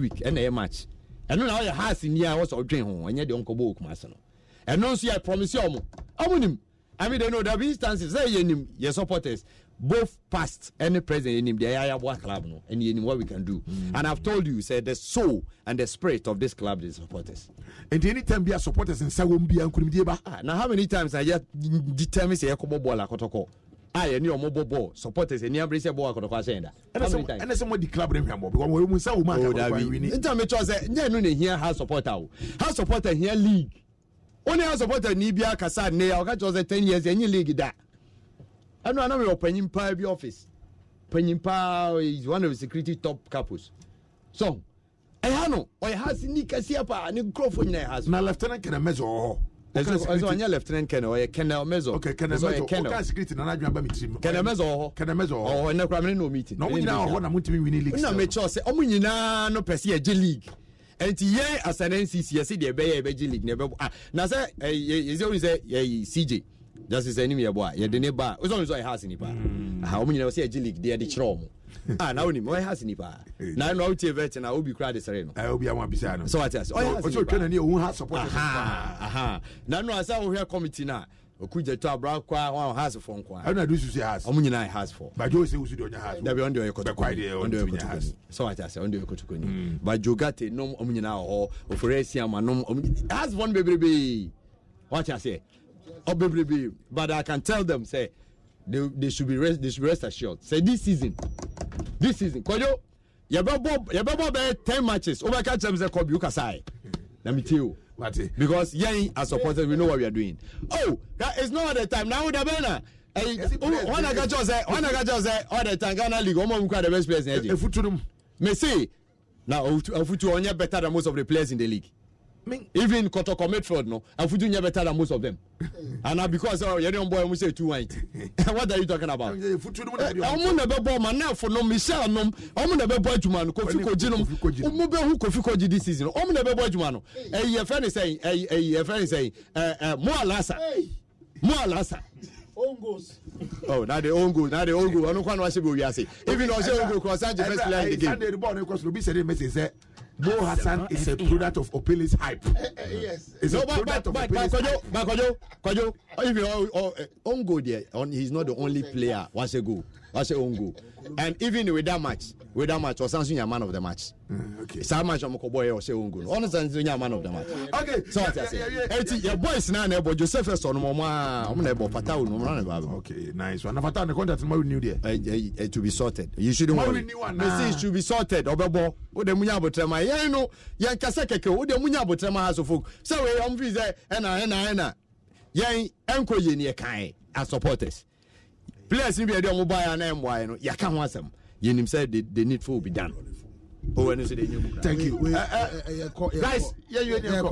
week and a match. And now your house in here was a dream home and yet the Uncle Book Masano. And no, see, I promise you, I want him. I mean, I know there be instances, your supporters, both past and the present, in him, the Ayawa club, no, and in what we can do. Mm-hmm. And I've told you, say, the soul and the spirit of this club is supporters. And anytime be a supporters and say, won't be Uncle Diba. Now, how many times I just determine say, Yakobo Bola Kotoko? I knew mobile ball supporters and embrace a ball. And somebody club them because we say we need. Inter me chose here house supporter. House supporter here league. Only house supporter ni bia kasa ne ya ka chose 10 years any league that. I know we opening pa bi office. Penyimpa is one of the security top couples. So, I know I has ni kasia pa ni grofo nyina has. Na lieutenant can measure. As on your lieutenant Kennel, a Kennel Mezzo, Kennel Mezzo, no criminal meeting. No, we now want to be winning. No, make sure, say, oh, we know, no, Persia G League. And here, as an NCC, the Bay G League never. Naza is always a CJ. Just his enemy, a boy, the neighbor. As long as I has any bar. How many of us say G League, they are the Chrom. Ah, now only I has any bar. Now I know Tivet and I will be cried as a I will be a one beside. So I just, oh, can you have support? Aha, now no, I saw here committee now. Okuja to Abra Kwa has a phone call. I don't do you has. Omunina has for. But you say you don't have. They be under your Kotoko. Under your Kotoko. So I just under your Kotoko. But you got a nom Omunina or Oferesia Manom. Has one baby. What I say? Oh, baby. But I can tell them, say, they should be rest assured. Say this season, Koyo, you have 10 matches. Overcatch them, they call you Kasai. Let me tell you. Because yeah, as supporters, we know what we are doing. Oh, that is not all the time. Now, Dabena. When I got Jose, all the time, Ghana League, almost the best players in the league. Messi, now, Futu, better than most of the players in the league. Even Kotoko Medford, no, and Futu, better than most of them. And now, because you don't boy, we say 2 white. What are you talking about? I'm not a boy, man, now for no Michelle, no, I'm not a boy, man, Kofuko Genome, Kofuko G this season, I'm not a boy, man. A friend is saying, Moalasa. Ongos. Oh, now the Ongo. I don't want to watch it, we are saying. Even Ongo, because I'm the best player in the game. And the ball, because Ruby said, Mo Hassan is a product of Opeli's hype. Yes. It's a product of Opeli's hype. Kojo, Ongo there, he's not the only player. Wase Ongo. And even with that match, Osansun is man of the match. Okay. Some match I'm going to say Ongo. Osansun is man of the match. Okay. So what I say? Your boys now neighbor Joseph is on mama. I'm neighbor Patau no run about. Okay, nice one. Patau the contract we renew there. To be sorted. You shouldn't worry. Message should be sorted. Obebo. O de munya botrema. Yeah, no. Yeah, kasa keke. O de munya botrema has of folk. So we am visa. Ena. Yeah, enko yeni ekan as supporters. Players in the mobile and MY, no, you can't want them. You said the needful be done. Oh, and you say thank you. Guys, yeah,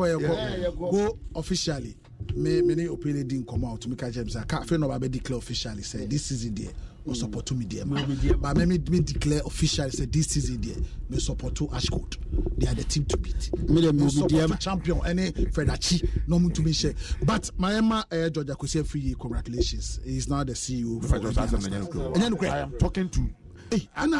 go officially. Many opinions didn't come out to make a James. I can't feel nobody declare officially. Say this is in there. No support to me, dear. But me declare officially. Say this is in there. No support to Ashcourt. They are the team to beat. No support to champion. Any Fedachi. No to me share. But my Emma Georgia Kusia free. Congratulations. He's now the CEO. I am talking to. Hey, let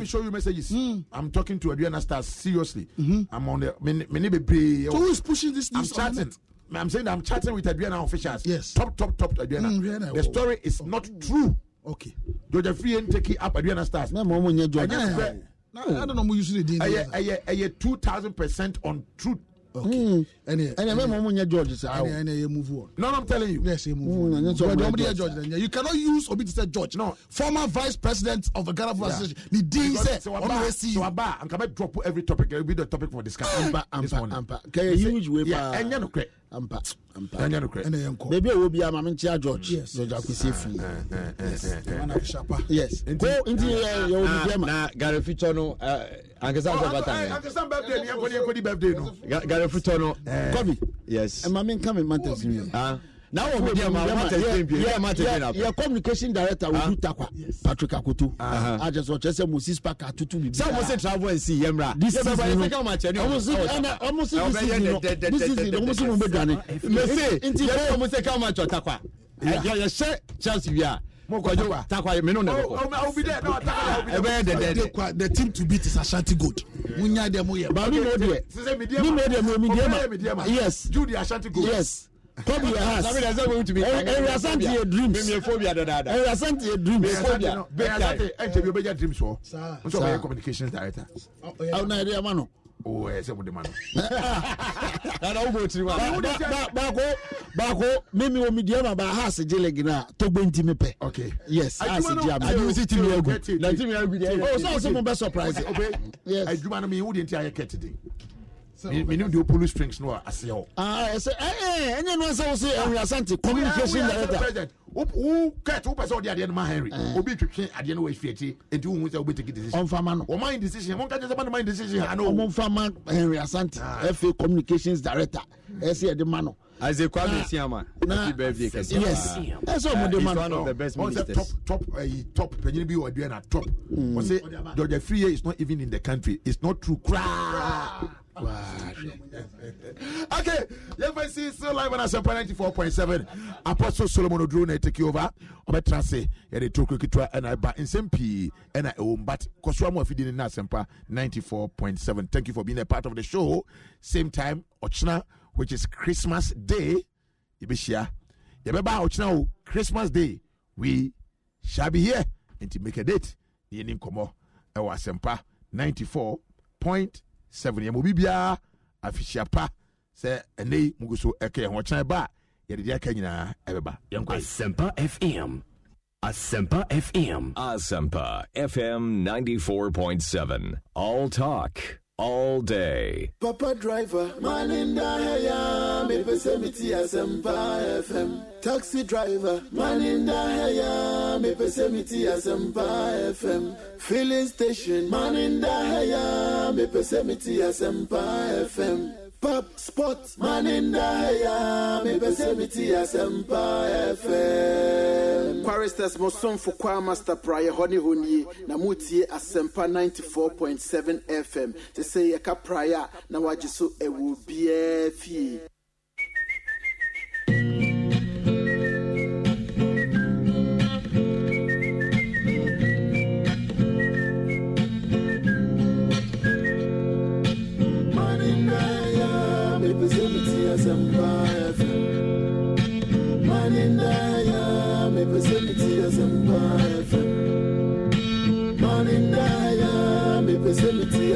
me show you messages. I'm talking to Adriana Stars seriously. Mm-hmm. I'm on the many baby. So who's pushing this? I'm chatting. I'm saying that I'm chatting with Adriana officials. Yes. Top Adriana. The story is not true. Okay. Georgia Free and take it up Adriana Stars. I don't know who usually did. I 2,000% on truth. Okay. Move on. No, I'm telling you. Yes, you move on. So you cannot use Obi to say George. No. Former Vice President of the Ghana Football Association. The dean said, I'm going to drop every topic. It will be the topic for discussion. Ampa. Huge way. Yeah, and you're I'm maybe I will be a moment here, George. Yes. George, I could see free. Yes. Go into your dilemma. Garifitono, Garifitono, Kobe. Yes. And my main coming, Mantis. Now we are your communication director will do Takwa. Patrick Akutu. I just want to say Moses Parker to be. Some must travel and see Yemra. This is almost I'll be there. No, the team to beat is Ashanti Gold. Yes. Judy Ashanti Gold. Yes. Come your house. I mean, that's going to be. Asante dreams. Me phobia dada. Asante dreams. Phobia. Asante dreams for. So communications director. How na dey amano? Oh, I said with the man. Bako, Mimi will medium about Has a Jelegina, Tobinti Mepe. Okay. Yes, I see Jam. I do see Timmy. Oh, so some best surprise. Okay. Yes. I do want me who the entire cat today. We know the police strings no as you. I say, eh, and then also say, we are Santi, communication director. Who cat who person the Adena Henry? Who be to change Adena way 50 and who will be taking decision? On Farman, or my decision, one can't about my decision. I know one Farman Henry Asante, FA communications director, S. Ademano. As a Kwame Siama, happy birthday, yes. That's all the man, one of the best ministers. Top, Penny or Diana top. The free year is not even in the country, it's not true. Okay, let's see. So live on Asempa 94.7. Apostle Solomon Odrone take you over. Obetrase, the talk we try and I ba Asempi and I own, but Koswa mo feeding in Asempa 94.7. Thank you for being a part of the show. Same time, Ochna, which is Christmas Day. Ibishia, Yabeba Ochna, Christmas Day. We shall be here and to make a date. Yenim komo, our Asempa 94.7 yamubibia afishia pa se ene muguso eke honchan ba yede aka nyina ebeba yankwa Asempa FM 94.7 all talk all day. Papa driver malinda heya me pese miti Asempa FM. Taxi driver malinda heya me pese miti Asempa FM. Filling station maninda heya me pese miti Asempa FM. Pub sports maninda heya me pese miti Asempa FM. Choristers mosom for choir master prayer honey honey na mutie Asempa 94.7 FM. They say eka prayer na wajiso ewu bie fie.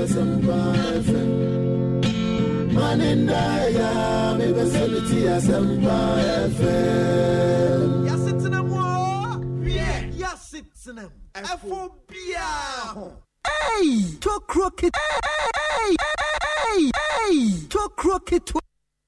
Hey, talk crooked. Hey, talk crooked.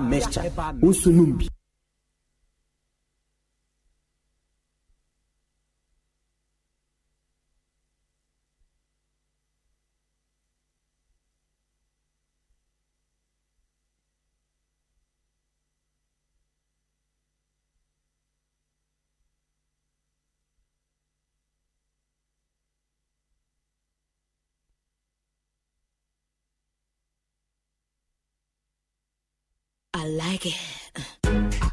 Mesha, Usunumbi. Like it.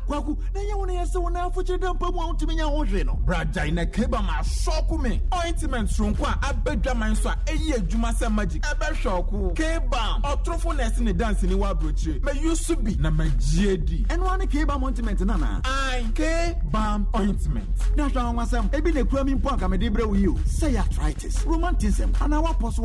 Kwaku, na yawo na yase wona afuche dan pamu a wotumi nya hohwe no. Braja ina keba ma shoku me. Ointment ronko a abadwa man so a eyi adwuma sa magic. Ebe shoku. Kebam. Otrofulness ni dance ni wa brochire. Me yusu bi na magie di. Eno ani kebam ointment na na. Ai, kebam ointment. Na sha won sam. Ebi na kura mi mpo aka me de bre wo yo. Say arthritis. Romanticism. Ana wapos.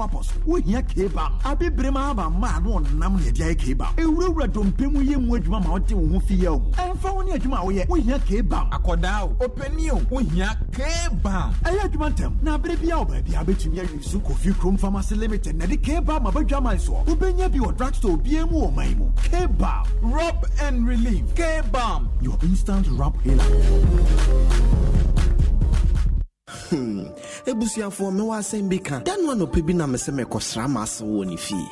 Wo hia kebam. Abebre ma aba ma na onam ne dia kebam. Ewurawura dompemu ye mu adwuma ma wote wo ho fiao. Oni adwuma wo ye wo hia kebam akoda o opani o wo hia kebam ayi adwuma tem na brebia o ba bia betumi awisu Kofi Chrome Pharmacy Limited na de kebam abadwama nso wo benya bi o drugstore biemu o man mu kebam rub and relief kebam your instant rub healer. Ebusia for me wa sem bika dan one opebi na meseme kosra maso woni fie.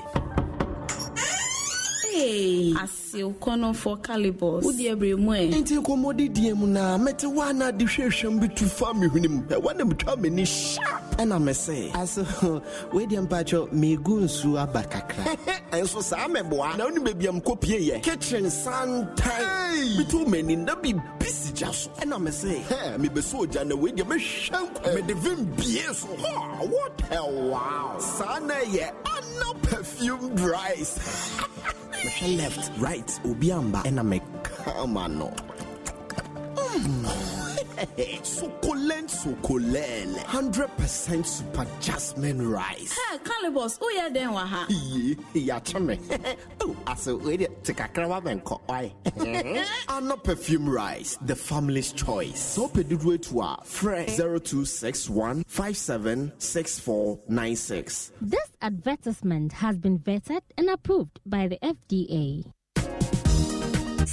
Hey, asio kono for calibos. Udi ebre mu e. Enti ko modi die mu na meti wana di hwehwem bi tu family hwenim. Wana mtwa meni sharp. Ana me say. Aso we di mpacho me gunsu abakakra. Enso sa ameboa na oni bebiam kopie ye. Kitchen santai. Bitu meni na bi busy jaso. Ana me say. He me besoja na we di me hwenko. Me devim bie so. What hell wow. Sana ye. Ana perfume rice. Left, right, Ubiamba, and I'm a camano. Succulent, succulent, 100% super jasmine rice. Ha, Calibos, who ya then waha? Yeah, chummy. Oh, I said, wait, take a crab and cook. I not perfume rice, the family's choice. So, Pedro to our fresh 0261576496. This advertisement has been vetted and approved by the FDA.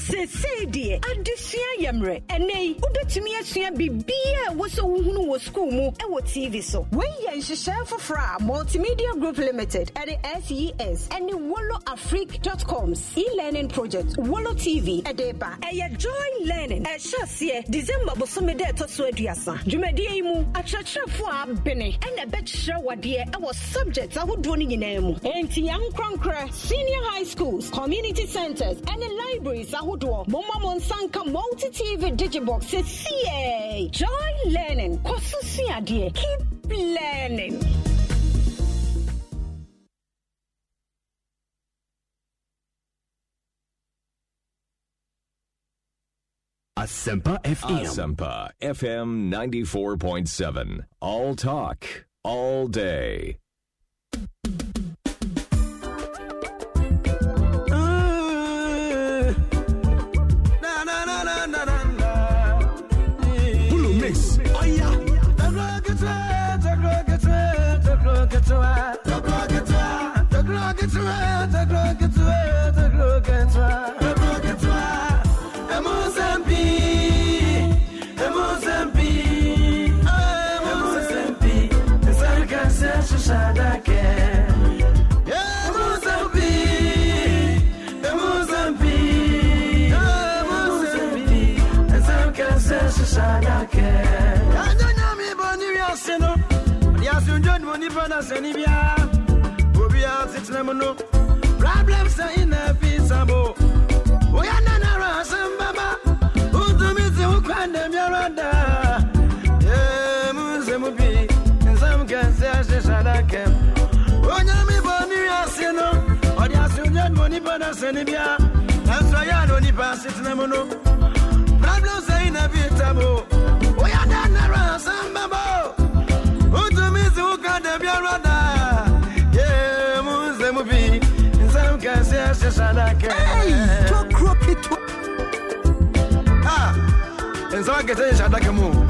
Say, dear, and do see I am right. And nay, Ubetumi, I see I be beer was so who was school more and what TV so. We are Sheriff Multimedia Group Limited at the SES and the WoloAfrique.com's e-learning project, Wolo TV, a day bar, and your joint learning at Shasia, December, Bosomeda to Swediasa, Jumadiamu, a church for Benny, and a bet shower dear, and was subjects I would do in Emu, and Tiang Crankra, senior high schools, community centers, and the libraries. Mama Monsanka Multi TV Digibox says, CA Joy Learning. Kosusia, dear. Keep learning. Asempa FM. Asempa FM 94.7. All talk, all day. Problems are inevitable. We are not around some baba who do me to grind them your under. Yeah, Musemubi, and some can say, I shall like him. When you mean money, I say no, or your student money, but I send him here. That's why I don't even pass it. Problems are inevitable. We are not around some baba who do me to grind them your under. Hey, talk crop it. Ah, and so I get a shot like a moon.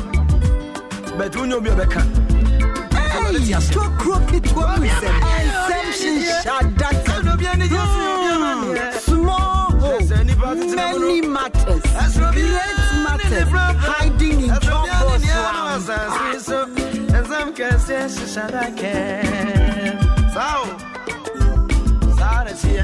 But you know, be a becker. Hey, talk crop it. What we said, and Samson shot that cannot be any small, many matters. Great matters hiding in troubles. And some can say, shall I can. So, sorry, see.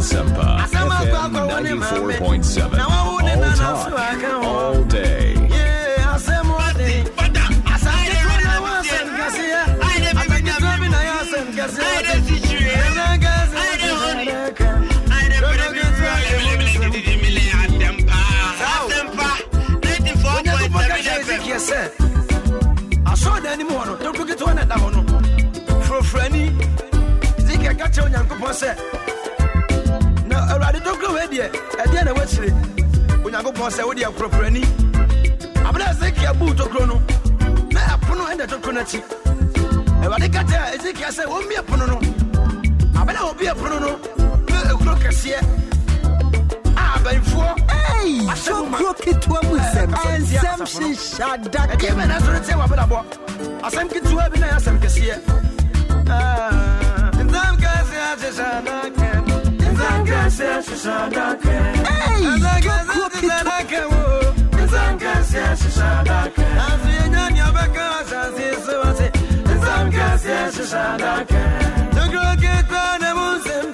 Asempa FM 94.7 all time, all day. I saw the anymore. Don't look at one at that one. For Franny, think I got your uncle said. No, I rather don't go ahead yet. At the end of what's it? When I go past, I would have for Franny. I'm not thinking about the chrono. I put no end at the connection. And what I got there, I think I said, won't be a prono. I better be a prono. Look at here. Hey, so crooked one with them. And Samson shot that. I came and I said, I sent it to have an ass and see it. And then guys, as I can. And then guys, as I can. Hey, I can. And then guys, as I can. As you know, your backers, as you so I say. And then guys, as I can. The girl get down, I won't send.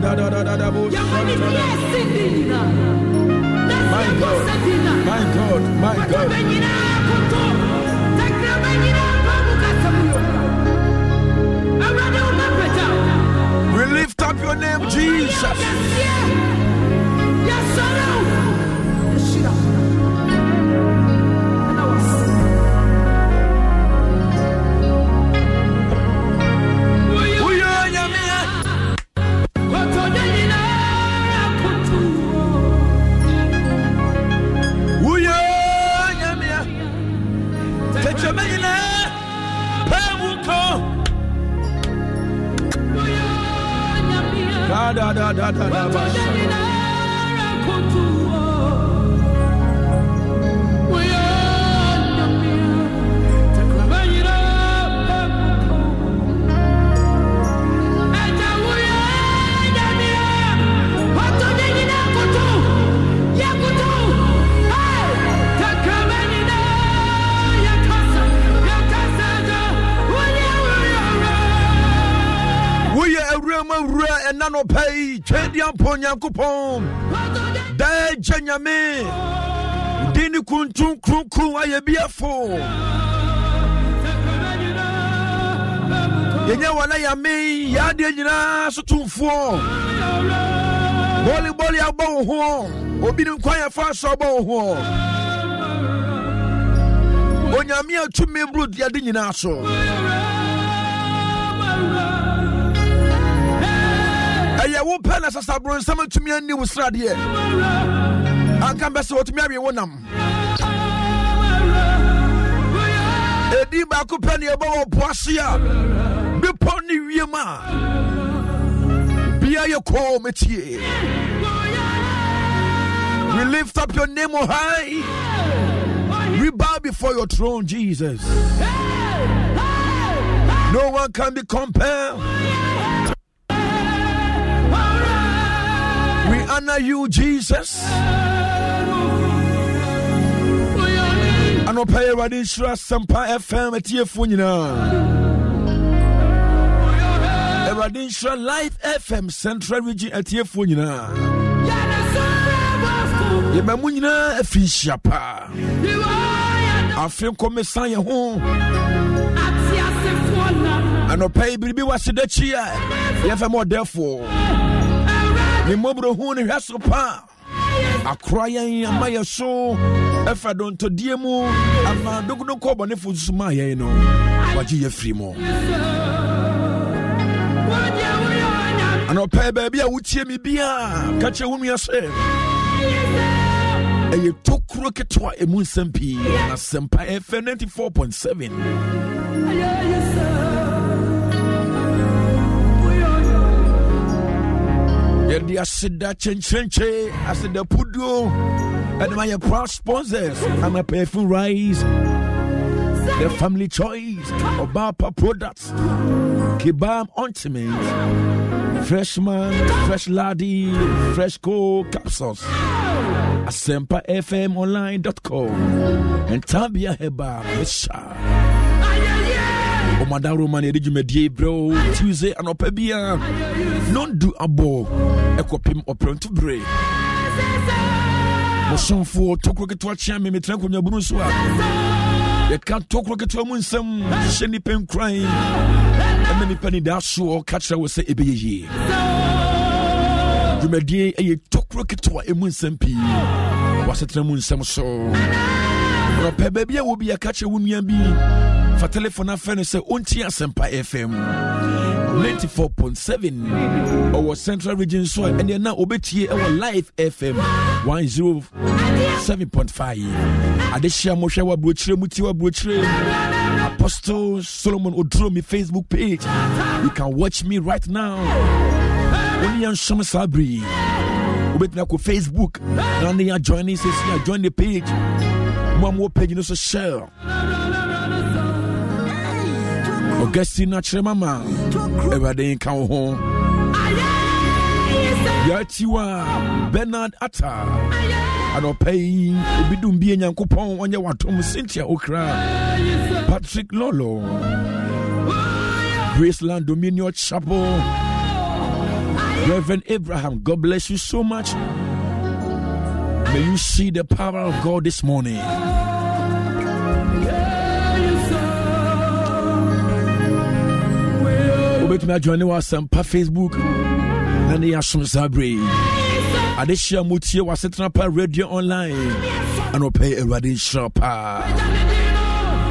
My God. We lift up your name, Jesus. Day Janyame Dini Kuntun Krunku, I am beautiful. Yenyawala Yame, Yadina, Sutunfo, Bolly Bolly Abo Home, Obidin Quire Fast Abo Home, Onyamia to me, Blood Yadinaso. I won't pay us as I brought someone to me and new strad here. I come back to marry one of them. A deep accompany about Boissia. Be pony, we are. Be your call, Metier. We lift up your name on high. We bow before your throne, Jesus. No one can be compared. Honor you, Jesus. I know pay what is Asempa FM at your phone. Everadinshra Life FM Central Region at your phone. Yemamunina Fishapa. I feel come sign your home. I know pay Bibi was the cheer. You have more, therefore. Mobro Huni has a pa. A crying and my soul. If I don't to Diemo, I'm not going to call Bonifu's Maya, no, but you free more. And I'll pay baby, I would see me beer. Catch a woman yourself. And you took crooked to a moon sempi and a sempa FM 94.7. The Asida Chenchenche, Asida Pudu, and my proud sponsors, and a Payful Rice, the Family Choice, Obapa Products, Kibam Ultimate, Freshman, Fresh Lady, Fresh Cocoa Capsules, Asempa FM Online.com, and Tabia Heba, Misha. Madam Roman, did you mediate, bro? Tuesday and Opebia. Non do a ball. A copim or prone to break. Motion for talk rocket to a champ, me track on your bruswa. You can't talk rocket to a moon, some shenny pen crying. And many penny that show catcher will say a be ye. You mediate a talk rocket to a moon, some pea. Was it a moon, some so? Opebia will be a catcher, wouldn't be. For telephone affair, say Unti Asempa FM 94.7 our Central Region so and then now obeti our Live FM 107.5 Adeshia Moshe wa brochre muti wa brochre Apostle Solomon Odromi Facebook page. You can watch me right now. Only on Shamsabri. Obeti ko Facebook and then join us here, join the page. One more page you know so share. Augustina Tremama, Everday Kauhon, Yatiwa, Bernard Atta, and Opay, Bidumbi and Yankupon, and Yawatom, Cynthia Okra, Patrick Lolo, Graceland Dominion Chapel, Reverend Abraham, God bless you so much. May you see the power of God this morning. Obetumi join us on Facebook and the Shamsabri. Adesha Mutie was setting up a radio online and obey a radio shopper.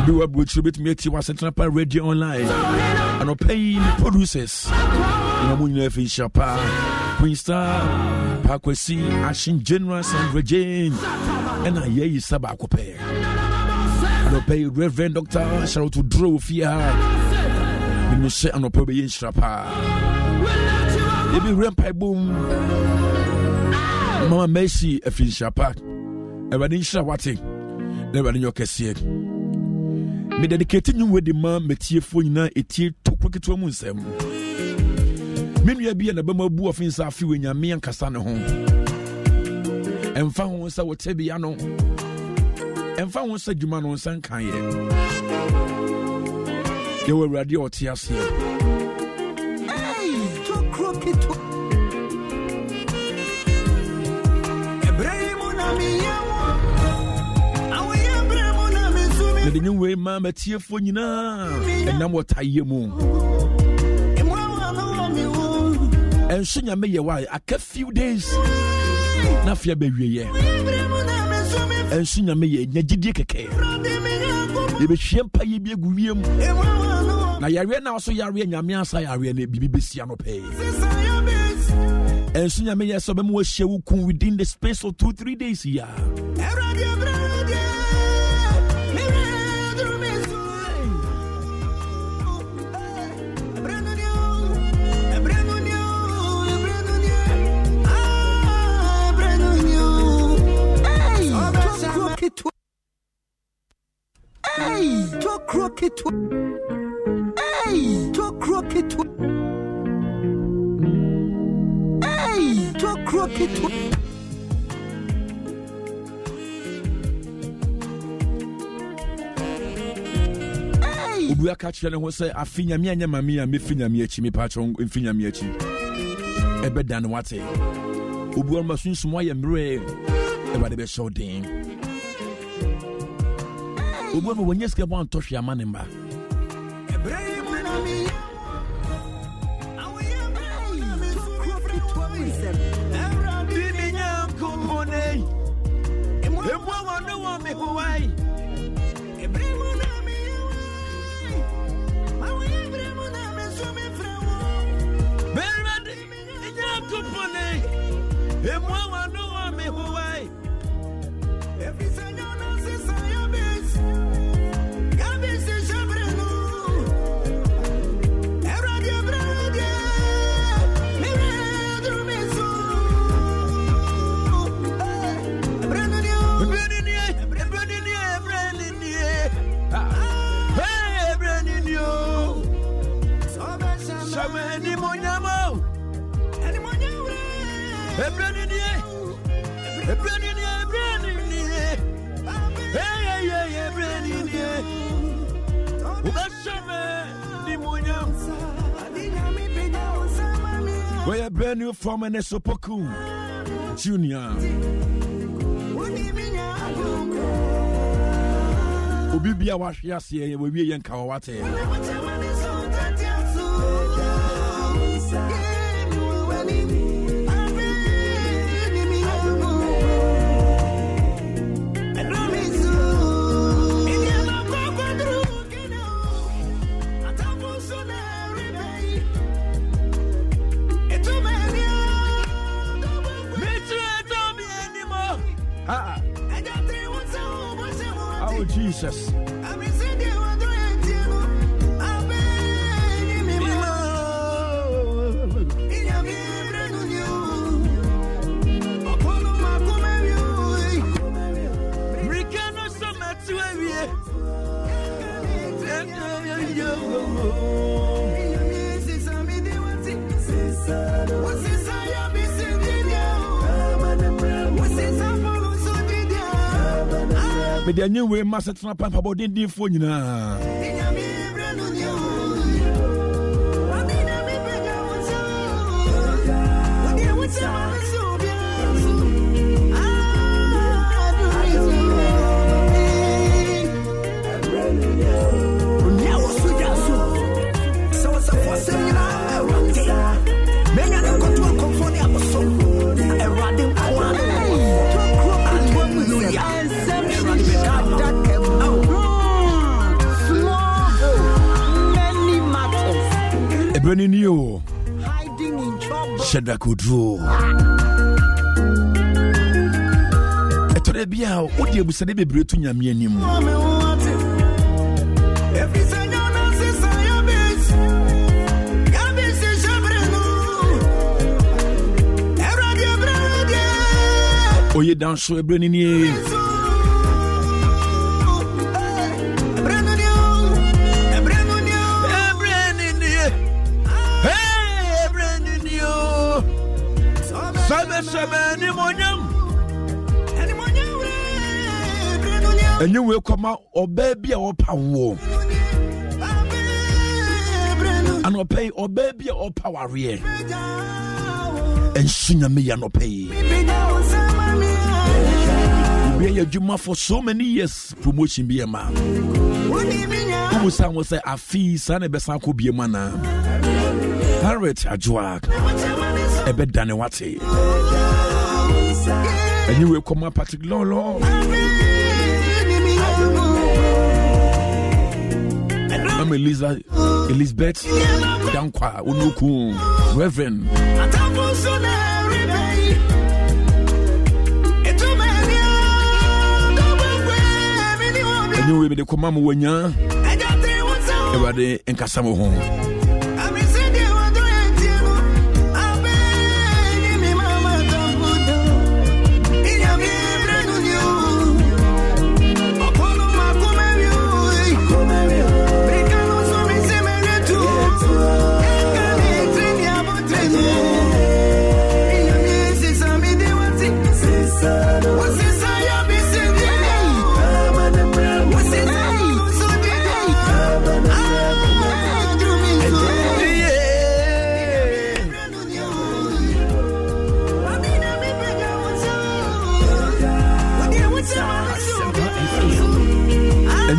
Be what would you bet me? She was setting up a radio online and obey producers. Namunyefi Shapa, Queenstar, Pakwesi, Ashin Generous and Regine, and I ye Sabakope. Anope Reverend Doctor Sharotu Drew Fia, Minuse Anope Yin Shrapa. Ebi Rampai Boom, Mama Messi, a Fin Shapa, Evadin Shawati, never in your cassier. Me dedicating you with the man, Metiafuna, a tear to crooked to a moonsem. Minu be an abema boo of insa few in your me and Cassano home. And found one saw Tebiano and found one said Jumano and San Kaye. They were radio or tears here. Hey, Joe Crooked. A brave monami. I the new way, Mamma, tear for you now. And now what I hear moon. And soon I may a while. I kept few days. Nafia baby, and soon I may a Najidike. You be champagne be a guim. Now Yarena also Yarian Yamiasa Yarian Bibisiano pay. And soon I may a suburb was Shewukun within the space of 2-3 days here. Hey, Joe Crooked. Hey, Joe Crooked. Hey, Joe Crooked. Hey, we are catching and we say, I think I'm your mammy and me finger me a chimney patch on finger me a chimney. A bed than what a woman must use my embrace. Everybody be so damn. When you skip one touch your man in back, brand new from an Esopoku Junior. Ubibia Washiasi, we be in Kawate. Jesus. But the new way, Master Trump and Papa didn't do for you now. New hiding in trouble. Shadakudro. Etorebia odi ebusade bebre to nyame anim. Everything on us is your best. Gabis Jabrano. Eradia Brade. Oye danso ebrenini. And you will come out or baby or power and or pay or baby or power here and sing me and pay. We are Juma for so many years promotion be a man. Who will sound say a fee, son a besan could be a man. Harriet Ajwak, a bed than a watty. And you will come out particular law. I'm Elizabeth Dankwa Unuku Reverend anyway the command wanya everybody in Kasamo home.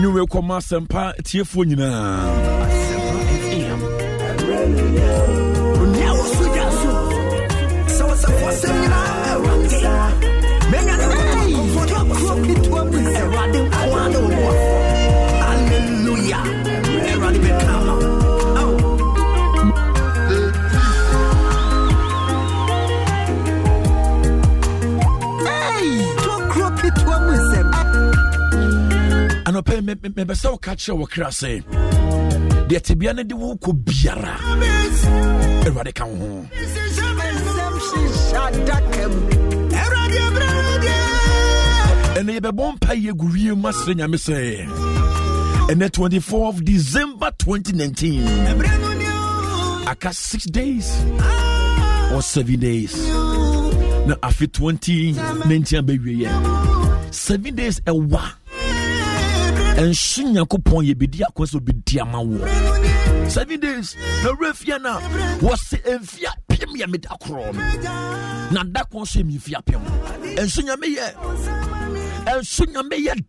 We come out Asempa FM now. Mebe sa ukache wakira se de tibiane de wo ko biara erade kan ho and ye be bompa ye guwie masre nyame se and the 24th of December 2019 aka 6 days or 7 days na afi 2019 be wiye 7 days a wa. And soon you could point your bidia because of bidia man. 7 days, the refiana was a fiat pimia mid acron. Now that was him if you appear. And soon you may yet. And soon you may yet.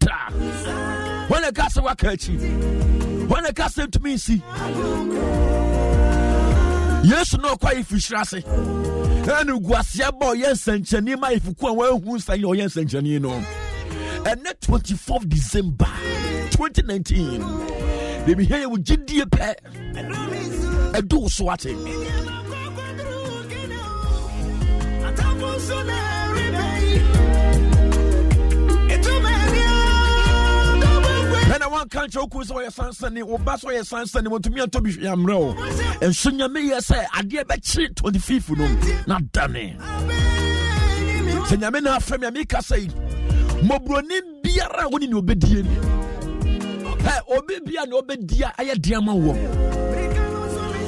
When a castle was catching, when a castle to me, see. Yes, no, quite if you shall say. And you was your boy, yes, and Janima if you can't well who's saying your yes and Janino. And that 24th December 2019, they be here with GD pair and do swatting. And I want country who's your son, Sunday, or Bass or your son, Sunday, want to me and Toby Yamro. And soon you may say, I dare bet 25th, not done it. Senyamina from Yamika say. Mobroni biara woni ni obedie ni obi bia na obedia aye diama wo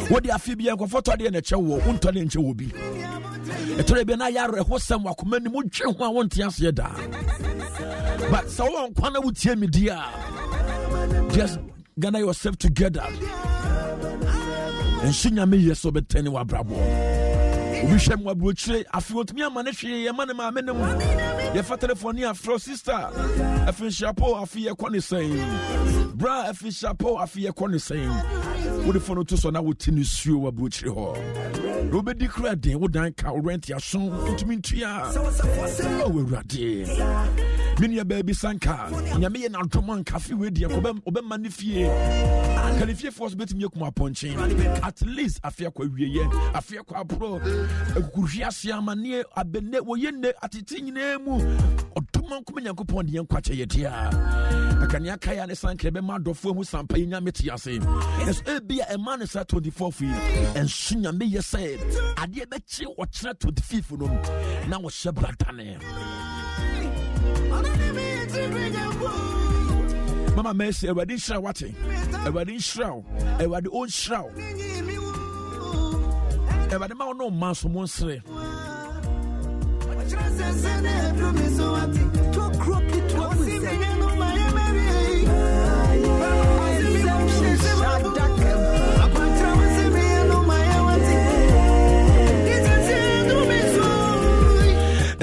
wodi afi bia ko foto de na che wo untone nche wo bi etore be na ya rehosam akoma ni mo twe ho a wonte ase da but so won kwana wutie mi dia just gather yourself together and shinya me yeso beteni wa brabo obi hwem wa brochire afi otumi amane hwe ye mane ma menemu. Your telephone afro sister. Afin chapeau afia kwani saying. Bra afin chapeau afia kwani saying. Wo the phone to so na wo tinisuo wa buchi ho. Robe di credit wo dan ka rent ya son ntumi ntua. Oh we ready. Minya baby sanka nyame ye na dwoman cafe we dia kobem obemanifie kalifie force betimi akuma ponche at least afia kwa wieye afia kwa bro guhwiase amane abene woyene atitinyine mu odwoman kuma yakopon de yankwache ye dia akania kaya ne sanka be madofo hu sampa nyame tiase es ebia a man is at 24th and sunyame ye said ade be chi wo kire 25th no na wo shebratane Mama Mercy, a wedding shroud, what a wedding shroud, a wedding old shroud, a wedding man, no man, so monstrous.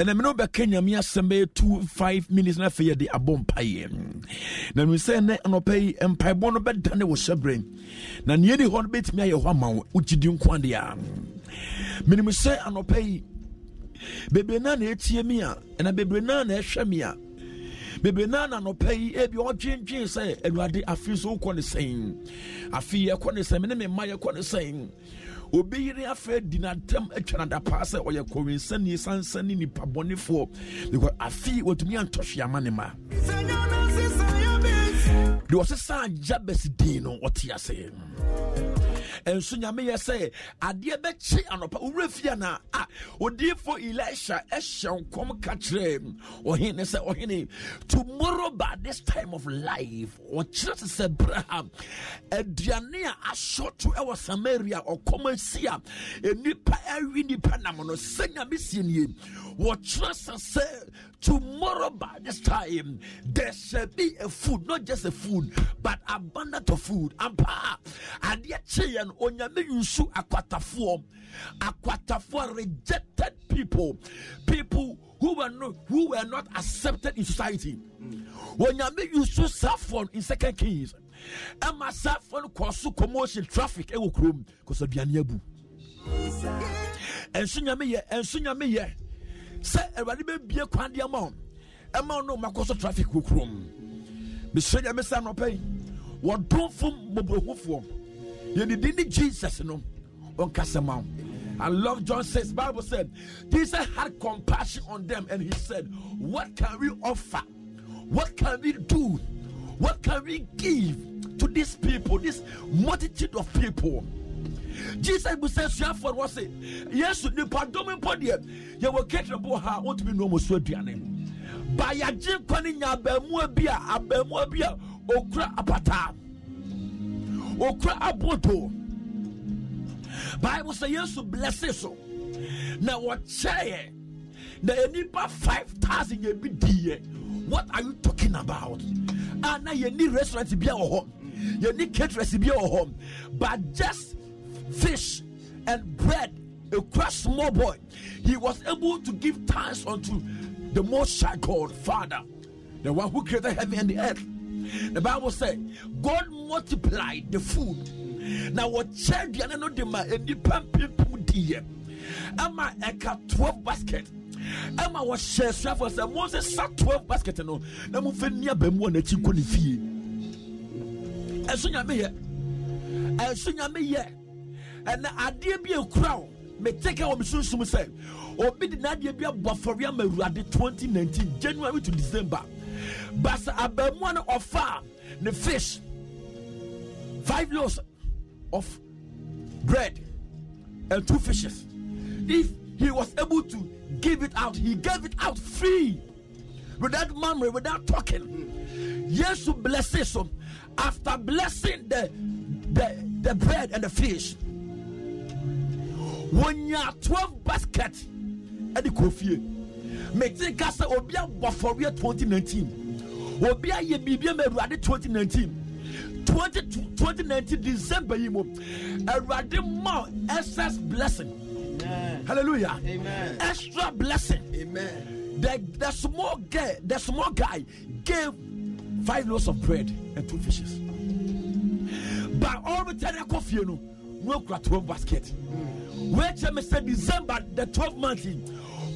And I'm not Kenya, me assemble 2 5 minutes na for the abom pie. Na we say na no pay empire bono be dane wo shebre. Na ne di hon bit me aye ho amawo ugidi nkwande a. Minim say anopai bebre na etie me a, na bebre na ehwe me a. Bebre na anopai e bi odwendwen say Awurade afi so ko ne sayin. Afi e ko ne sayin, me ma ye ko ne sayin. Obeying a friend did not tell a Canada passer or your Korean Sunday San Sunday Nipaboni for because I feel what me and Toshia Manima. There was a son Jabez Dino or Tia say. And soon I may say, I dear Betty and Urefiana, ah, or dear for Elisha, Eshan, come catch him, or Hennessy or Henny. Tomorrow by this time of life, or Jesus Abraham, a Diania, a short 2 hours Samaria or Commercia, a Nipa Erini Panamon, or Senya Missini, or Jesus said, tomorrow by this time, there shall be a food, not just a food, but abundant of food, and yet. And Onyame Yusu Akwatafo rejected people who were not accepted in society. Onyame Yusu Saffron in 2nd Kings. Emma Saffron Kwasu commercial traffic ewo krom koso bianeabu. Ensunyame ye se Ewade be bie kwade amon. Emma no makoso traffic wo krom. Misenya me sa no pay. Wo donfo mobrohofo. You didn't Jesus, no, on Casamount. I love John 6. Bible said, Jesus had compassion on them, and he said, what can we offer? What can we do? What can we give to these people, this multitude of people? Jesus will say, for what say? Yes, the pardon body. You will get the boha, want to be no more sweating. By a jim calling a bemobia, or crack apata. Okra aboto. Bible says yes to bless us. Now what say? Now you need 5,000 a day. What are you talking about? And now you need restaurant to be our home. You need caterer to be our home. But just fish and bread, a small boy, he was able to give thanks unto the Most High God, Father, the one who created heaven and the earth. The Bible said, God multiplied the food. Now, what child you know the man and the pump people dear? Emma got 12 baskets. Emma was share for the Moses sat 12 baskets. No, no, move near Bemon that you couldn't feel. And soon I may, and soon I may, and I dare be a crown. May take our mission to myself. Or be the Nadia Bia Bafaria Merade 2019, January to December. But Abemon offer the fish, 5 loaves of bread, and 2 fishes. If he was able to give it out, he gave it out free, without murmuring, without talking. Yes, to bless it. So after blessing the bread and the fish, when you have 12 baskets and the coffee, Metin Casa Obia Baforia 2019. Obia Yebibia Merade 2019. 2019 December Yimo. A Radimau excess blessing. Amen. Hallelujah. Amen. Extra blessing. Amen. the small guy gave 5 loaves of bread and 2 fishes. But all the time, coffee, no cratoon basket. Which I said December the 12th month,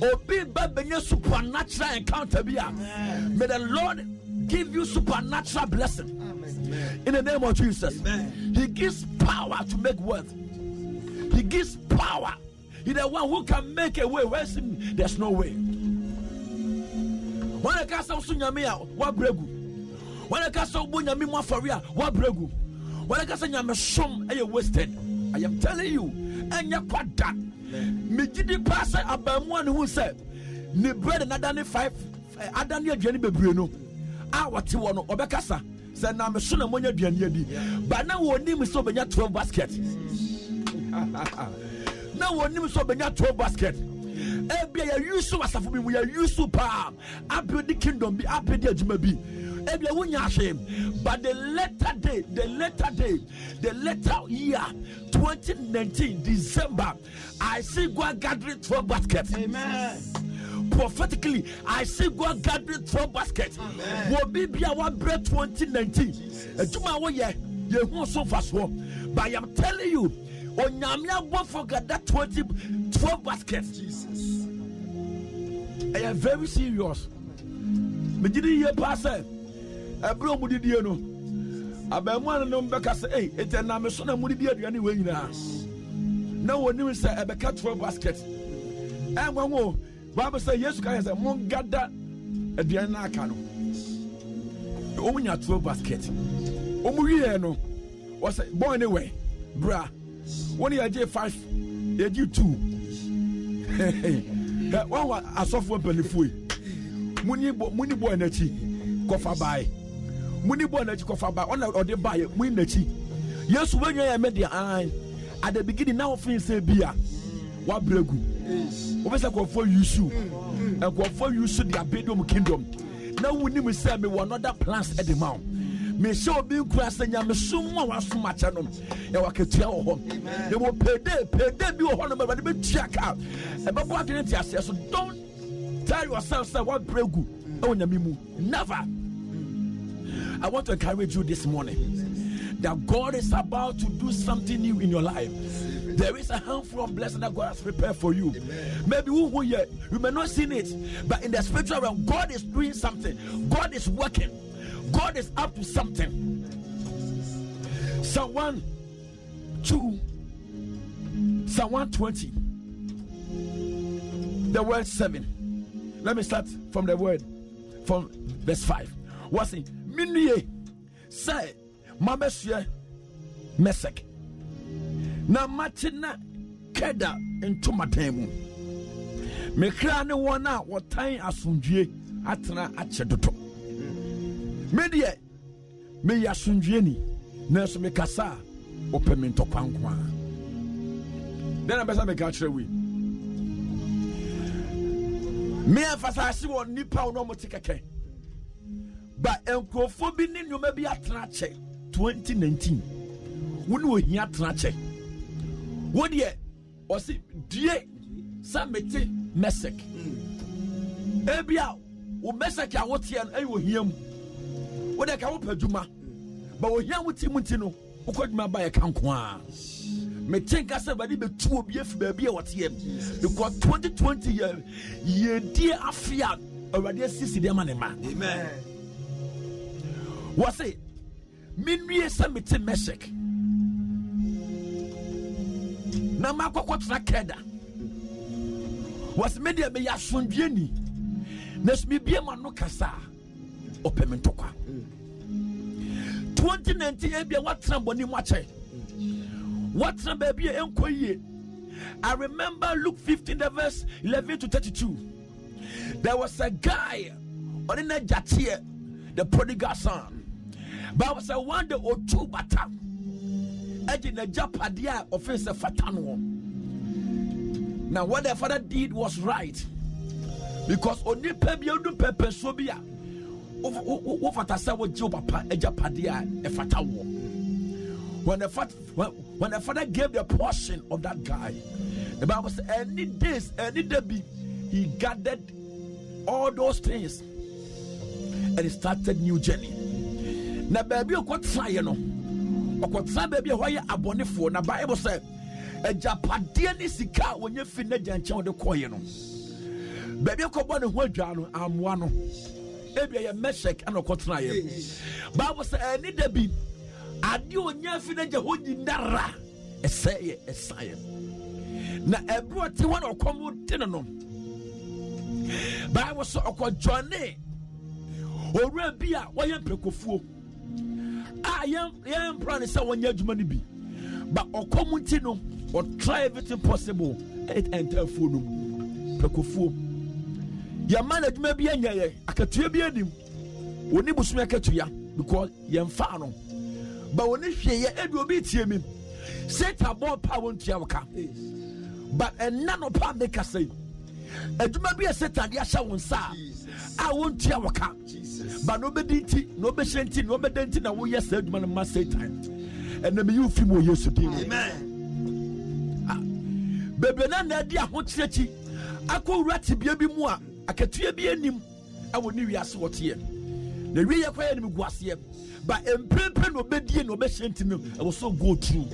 Obi Babenya supernatural encounter. May the Lord give you supernatural blessing. Amen. In the name of Jesus. Amen. He gives power to make wealth. He gives power. He's the one who can make a way where there's no way. When I cast out Sunyamia, what bregu? When I cast out Bunyamima Faria, what bregu? When I cast out Yamashum, I am wasted. I am telling you, and you're quite done. Me did the pastor about one who said, "Ni bread and Adani 5, Adani Jenny Bebrino, our Tiwano, Obekasa, said Namashuna Monia Diani, but now we name is over 12 baskets. Now we name is over 12 baskets. Every year you so as a woman, we are used to palm. I build the kingdom, be up there, Jimmy B. Every one you are ashamed, but the latter year, 2019 December, I see God gathering 12 baskets. Amen. Prophetically, I see God gathering 12 baskets. Will be our bread 2019. And tomorrow, you won't so fast walk. But I'm telling you, on Yamia won't forget that 12 baskets. Jesus, I am very serious. Me did hear pastor. I bro mudi die no. Abemwa no mbeka say, "Hey, it na me so na mudi die aduane we nyina." Na woni we say ebeka 12 baskets. Enwanwo, Bible say Jesus Christ say, "Mon gather aduane na aka no." O munya 12 baskets. O muwie no. O say, "Born anyway, bra. When you get 5, you get 2." That one was asofo pelifui. Muni boy nachi kofa bai. Muni boy nachi kofa bai. Ona ode bai muni nachi. Yesu when you made the eye at the beginning now things say bia. Wa bregu. Obese ko for Yusu. And ko for Yusu the abedom kingdom. Now we need me say me one other plans at the mount. Me show be kwase nya me sumwa wasuma cha no. E wa ketua wo ho. E wo pede bi wo ho no me be tua ka. E be bo adene ti ase so don't tell yourself that what bregu never. I want to encourage you this morning that God is about to do something new in your life. There is a handful of blessing that God has prepared for you. Amen. Maybe you may not see it, but in the spiritual realm, God is doing something. God is working. God is up to something. Psalm 120. The word 7. Let me start from the word, from verse 5. What's it? Minuye say, Mamesuye mesek. Na machina keda into matemu. Mekra ne wana watain asunjie atna achedoto. Mediye me yasunjieni nesu mekasa opemento kwankwa. Then I better make a trade with. Me emphasize on nipa no motikeke. But enkrofobi ni no maybe atrache 2019. Wonu ohia atrache. Wo de o se die samete mesek. Ebia wo mesek a wote en ayo hiam. Wo de ka wo paduma. But ohia wote munti no wo kwaduma ba ye kanko a. Me think I said, but if two of you baby, what's here? Because 2020 year, dear Afia, already 60 them and a man. Amen. What's it? Minri summit meshek. Namako Kotrakeda was media be Yasun Bieni. Nes me be a manokasa. Opementoka 2019 be what somebody watching. What's a baby enquiry? I remember Luke 15, the verse 11 to 32. There was a guy on in a jatia, the prodigal son. But was a wonder or two bata. And in a japadia offense a fatano. Now, what the father did was right. Because only pebiodu pepe sobia. Ofatasa was jopapa, a japadia, a fatano. When the father gave the portion of that guy, the Bible says, any day, he gathered all those things and started new journey. Na baby you could try, you know. You could try baby why you abone for. Na Bible say, a Japadie ni sika when you finish janchang de koye no. Baby you could born in Wajano Amwano. Ebi a meshek and you could try. Bible say, I need a bin. Adi o nye finish janchang nara. Eseye eseye. Na ebro ti wan o komo tenonom. Bible say o could journey. Orabia, why am Precofu? I am proud of one year money be, but or communitino or try everything possible. It enter funum Precofu. Your manage may be a Catubian. When it was make it to ya because you're far. But when it's here, it will be teaming. Set a more power to your car, but a nano power maker say, and you may be a set at Yasha one star. I won't tear our car. But nobody, nobody shenty, nobody denting. I will yes, man, must say time. And then you feel more used to deal. Amen. Baby, none idea what stretchy. I call Ratty Baby Moa. I can tear be in him. I will near yes what here. The real acquired him was here. But in preparing obedient, no best sentiment, I will so go through.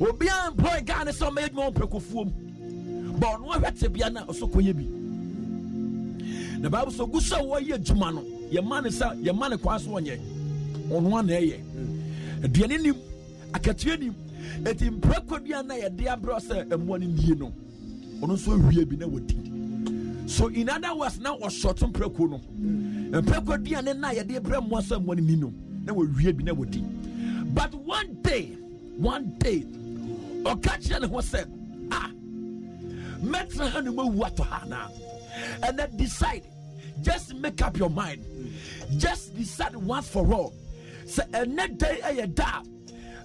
Obian boy Ghana, so made more percoform. But no Rattibiana or so Koyebi. The Bible so good so why Jumano. Your man is your man across one year on one air. Dianim, I catch him at him precordiana, a dear brother, and one in Dino. On so we have been a so in other words, now was short on precono. And precordiana, and I, dear Bram, was someone in Nino. Now we have been a but one day, or catch and was said, ah, Metra Hanumu Watahana. And then decide, just make up your mind, just decide once for all. So, and that day,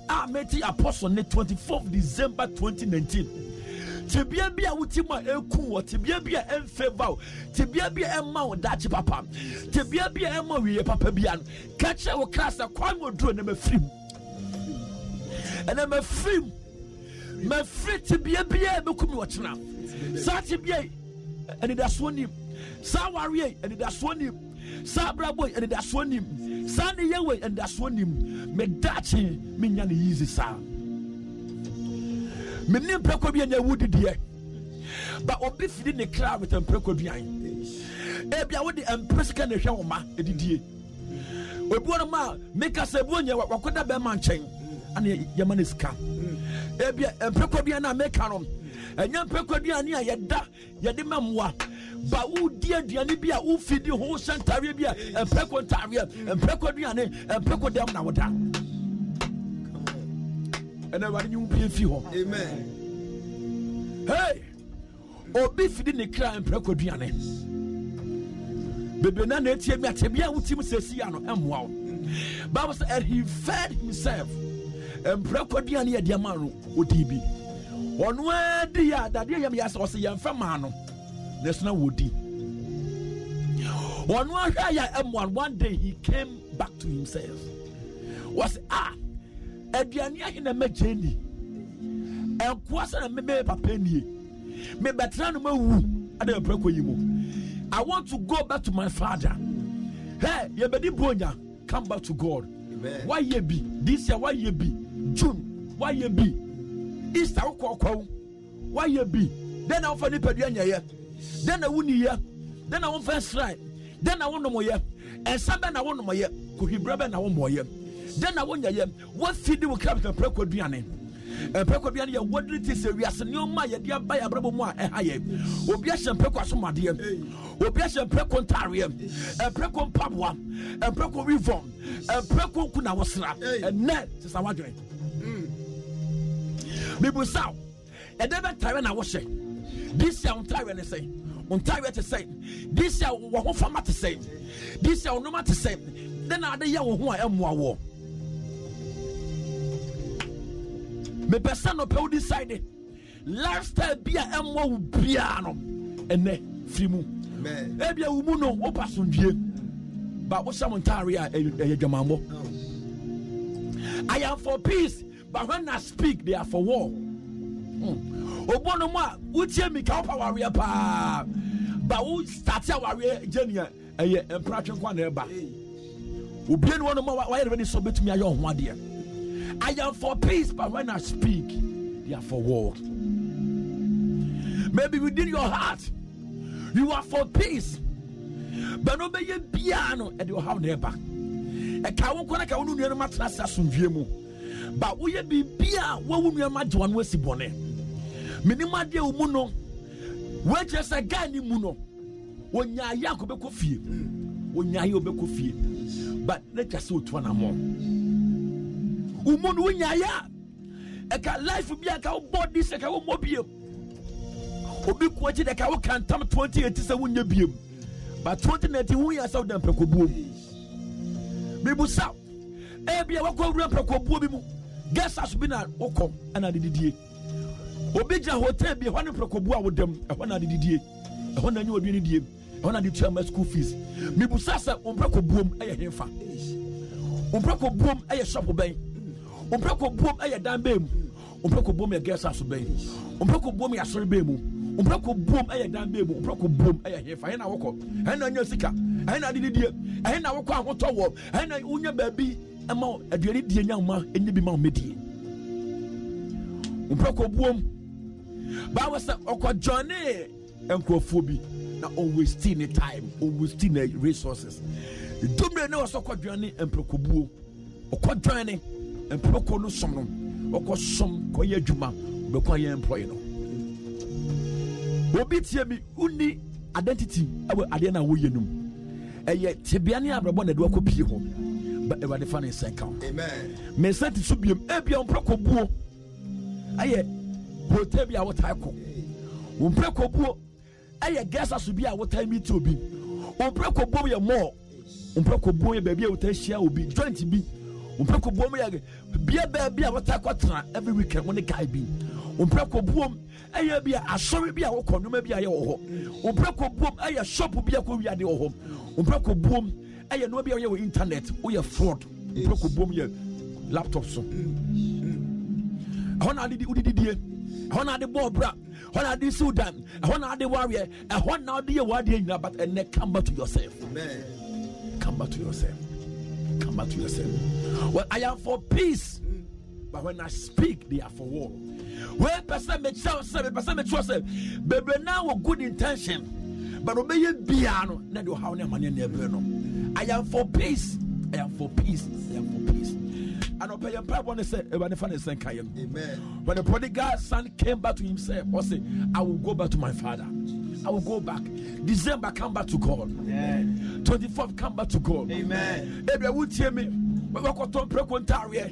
I met the apostle on the 24th December 2019. Tibia be a utima elku, Tibia be a favor, Tibia be a mount dachi papa, Tibia be a mori papa bian, catch our class, a crime will draw them a film. And I'm a film, my free Tibia be a bukum watch now. Satibia. And it has won him. Sawari and it has won him. Sabra boy and it has won him. Sunday Yahweh and that's won him. Medachi Minyan easy sa. Menim Precobian ya wooded here. But Obif didn't declare with Precobian. Ebia would the Empress can a shawma, a didier. Webuana make us a bunya what could have been manching. And Yamaniska. Ebia and Precobiana make on. And young Pecobiania, Yada, Yadimamwa, Baou, dear Dianibia, who feed the whole Santaribia, and Pecotaria, and Pecodiane, and Pecodam Nawada. And I want you to be a amen. Hey, or be feeding the cry and Pecodiane. Babana Tia Tabia Utim Sesiano, and wow. Babas, and he fed himself, and Precodiania Diamano, Udibi. One word, dear, that dear Yamias was a young famano. There's no woody. One word, I am one. One day he came back to himself. Was ah, Ediania in a majeni, and Quasa and Mebe Papeni, Mebatranum, and a prequel. I want to go back to my father. Hey, Yabedi Bonya, come back to God. Why ye be? This year, why ye be? June, why ye be? Easter, why you be? Then I want to pay then I won't hear. Then I want first right. Then I want no more. And somebody I want no more. Could he brother and I want more? Then I want you. What feed will come to Precobiane? And Precobiane, what it is, we are senior my dear by a bravo more and higher. Obias and Precosuma, dear. Obias and Precontarium, and Precon Pabua, and Precon Reform, and Precon Kunawasra, and Ned is our dream. People saw, and then Tyrant I was saying, this year on Tyrant is saying, on Tyrant is saying, this year on one farmer to say, this year on no matter say, then are the year who I am war. Me person of people decided, lifestyle be a M1 Biano, and then Frimu. Maybe a woman or person, but what's someone Taria a Jamambo? I am for peace. But when I speak, they are for war. Obono ma, utie mi ka power ya pa. But who starts our genius? And Pratchett one herba. Who been one of my wife when submit to me, I don't want dear. I am for peace, but when I speak, they are for war. Maybe within your heart, you are for peace, but no be piano and you have never. A cow can a new matras assume Viemu, but we be beer, what would your mad one was Sibone? Minima de Umuno, where just a guy in Muno, when Yako Bekofi, when Yayo Bekofi, but let us so to an among. Umun winyaya eka life bi aka body se ka wo mobiem obi kwachi de ka wo kantam 2080 se wunya biem but 2090 wo ya south dan pekobuo bi bu south e bia wo ko wura pekobuo bi mu guess as bi na wo kom ana dididie obi ja hotel bi hwan pekobuo a wo dem e hwan na dididie e hwan na nyi obi ni die e hwan na di tua school fees mi bu sasa wo pekobuo e ye hemfa wo pekobuo e ye shop ben Umbrako boom a dambem, Umbrako boom a guest as obey, Umbrako boom a sorry bemo, Umbrako boom a dambem, Umbrako boom a here for Hena Woko, Hena Yosika, Hena Didia, Hena Woko, Hotowo, Hena Unia baby, a mount a very dear young man in the Bimon Midi. Umbrako boom Bawasa Oko Johnny, Enkrophobi, now always still a time, always still a resources. Dumbre no Soko Johnny and Prokobu, Oko Johnny. And Proco no sum, or cause some Koya Juma, Bokoya employer. Obitiabi, only identity, our Adena William. And yet Tibiania Rabon and Wako Pio, but ever the funny second. Amen. May Santi Subium, Ebion Proco Buo. Aye, Protebia, what I call. Umpreco Buo, I guess I should be our time me to be. Umpreco Boya more. Umpreco Boya, baby, Otasia will be joined to be. Umpreko boom yage bia bia watakwatra every weekend when the guy be umpreko boom eya bia asori bia wokonuma bia ye wo ho umpreko boom eya shop bia ko wiade wo ho umpreko boom eya no bia wo internet wo ye fraud umpreko boom ye laptop so hona di udididie hona di ball bra hona di sudan hona di warrior hona di wadi nyina but and come back to yourself. Amen. Come back to yourself. Come back to yourself. Well, I am for peace, but when I speak, they are for war. Well, person may trust them, person may trust them. But now with good intention, but obey your piano. Then you have no money in your brain. I am for peace. I am for peace. I am for peace. And obey your prayer when they say, when the father sent Cain. Amen. When the prodigal son came back to himself, or say, I will go back to my father. I will go back. December, come back to God. Yeah. 24th, come back to God. Amen. Maybe I would hear me. But we got on precontaria.